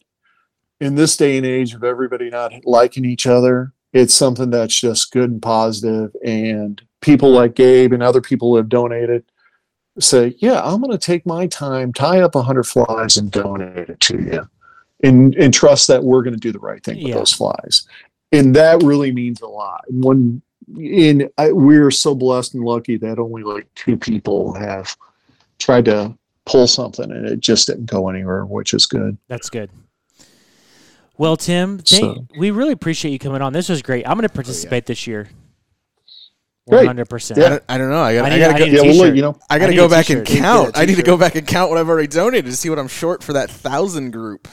in this day and age of everybody not liking each other, it's something that's just good and positive. And people like Gabe and other people who have donated say, yeah, I'm going to take my time, tie up 100 flies and donate it to you and trust that we're going to do the right thing with those flies. And that really means a lot. We're so blessed and lucky that only like 2 people have tried to pull something and it just didn't go anywhere, which is good. That's good. Well, Tim, we really appreciate you coming on. This was great. I'm going to participate this year. 100%. Yeah. I don't know. I gotta go back and count. I need to go back and count what I've already donated to see what I'm short for that 1,000 group.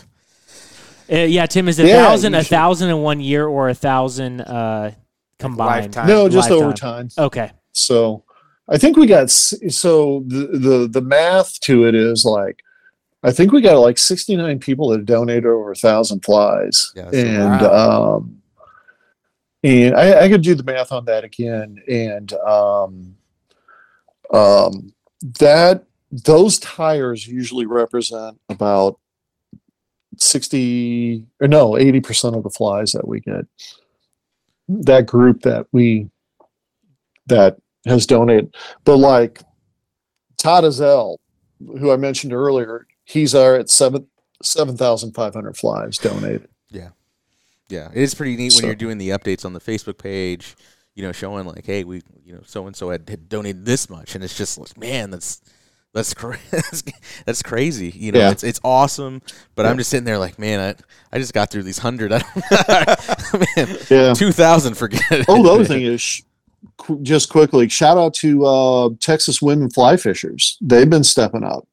Yeah, Tim, is it 1,000 in one year or 1,000 combined? Lifetime. No, just over time. Okay. So I think we got, so the math to it is like, I think we got like 69 people that donated over 1,000 flies. Yeah, and, wow. And I could do the math on that again. And those tires usually represent about 80% of the flies that we get. That group that has donated. But like Tatis, who I mentioned earlier, he's at 7,500 flies donated. Yeah. Yeah, it is pretty neat when you're doing the updates on the Facebook page, you know, showing like, hey, we, you know, so and so had donated this much, and it's just like, man, that's crazy, you know. Yeah. It's awesome, but yeah. I'm just sitting there like, man, I just got through these 100, man, yeah. 2,000, forget it. Oh, the other thing is, just quickly, shout out to Texas women fly fishers. They've been stepping up.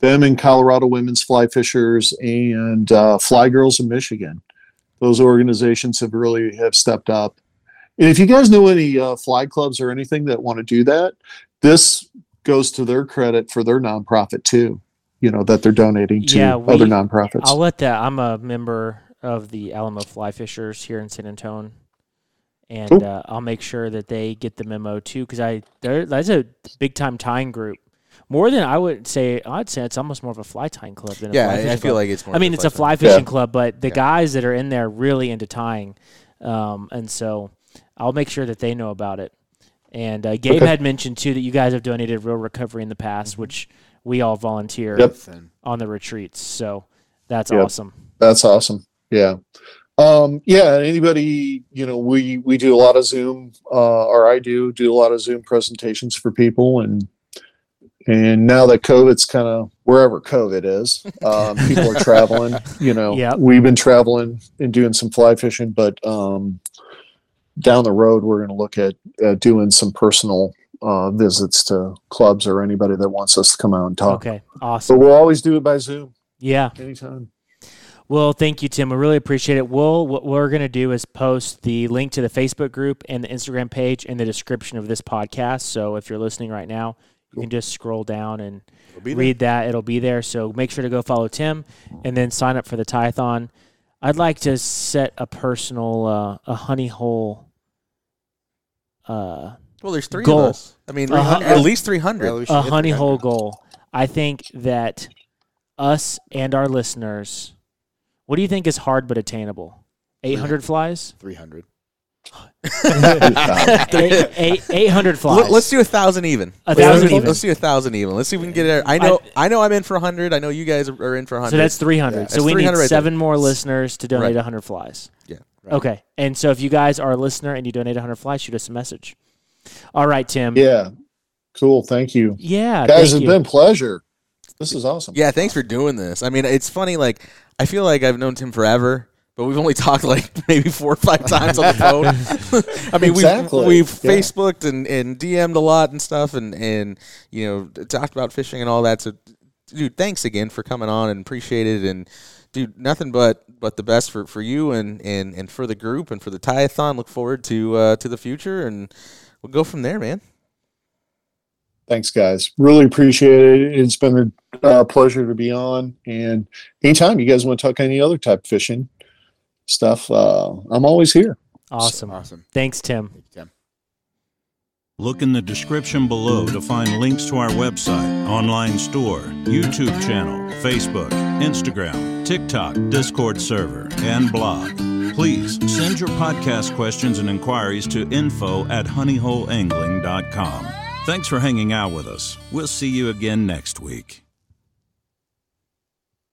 Them and Colorado women's fly fishers and fly girls in Michigan. Those organizations have really stepped up. And if you guys know any fly clubs or anything that want to do that, this goes to their credit for their nonprofit too, you know, that they're donating to other nonprofits. I'm a member of the Alamo Fly Fishers here in San Antonio. And cool. I'll make sure that they get the memo too, because that's a big-time tying group. More than I'd say it's almost more of a fly tying club than a fly fishing club. Yeah, I feel like it's more. I mean, it's a fly fishing club, but the guys that are in there are really into tying. And so I'll make sure that they know about it. And Gabe had mentioned, too, that you guys have donated Real Recovery in the past, mm-hmm. which we all volunteer on the retreats. So that's awesome. That's awesome. Yeah. Anybody, you know, we do a lot of Zoom, or I do a lot of Zoom presentations for people, and now that COVID's kind of wherever COVID is, people are traveling, you know, we've been traveling and doing some fly fishing, but down the road, we're going to look at doing some personal visits to clubs or anybody that wants us to come out and talk. Okay, awesome. But we'll always do it by Zoom. Yeah. Anytime. Well, thank you, Tim. We really appreciate it. What we're going to do is post the link to the Facebook group and the Instagram page in the description of this podcast. So if you're listening right now, you can just scroll down and read that. It'll be there. So make sure to go follow Tim and then sign up for the Tie-A-Thon. I'd like to set a personal a honey hole well, there's 3 goal. Of us. I mean, at least 300. A honey hole goal. I think that us and our listeners, what do you think is hard but attainable? 800 flies? 300. 800 flies. Let's do 1,000 even. 1,000 even. Let's do 1,000 even. Let's see if we can get it. I know I'm in for 100. I know you guys are in for 100. So that's 300. Yeah, so we need seven more listeners to donate 100 flies. Yeah. Right. Okay. And so if you guys are a listener and you donate 100 flies, shoot us a message. All right, Tim. Yeah. Cool. Thank you. Yeah. Guys, it's been a pleasure. This is awesome. Yeah. Thanks for doing this. I mean, it's funny. Like, I feel like I've known Tim forever. But we've only talked like maybe 4 or 5 times on the phone. I mean, exactly. we've Facebooked and DM'd a lot and stuff, and you know, talked about fishing and all that. So, dude, thanks again for coming on and appreciate it. And dude, nothing but the best for you and for the group and for the Tie-A-Thon. Look forward to the future, and we'll go from there, man. Thanks, guys. Really appreciate it. It's been a pleasure to be on. And anytime you guys want to talk any other type of fishing stuff, I'm always here. Awesome. Thanks, Tim. Thank you, Tim. Look in the description below to find links to our website, online store, YouTube channel, Facebook, Instagram, TikTok, Discord server, and blog. Please send your podcast questions and inquiries to info@honeyholeangling.com. Thanks for hanging out with us. We'll see you again next week.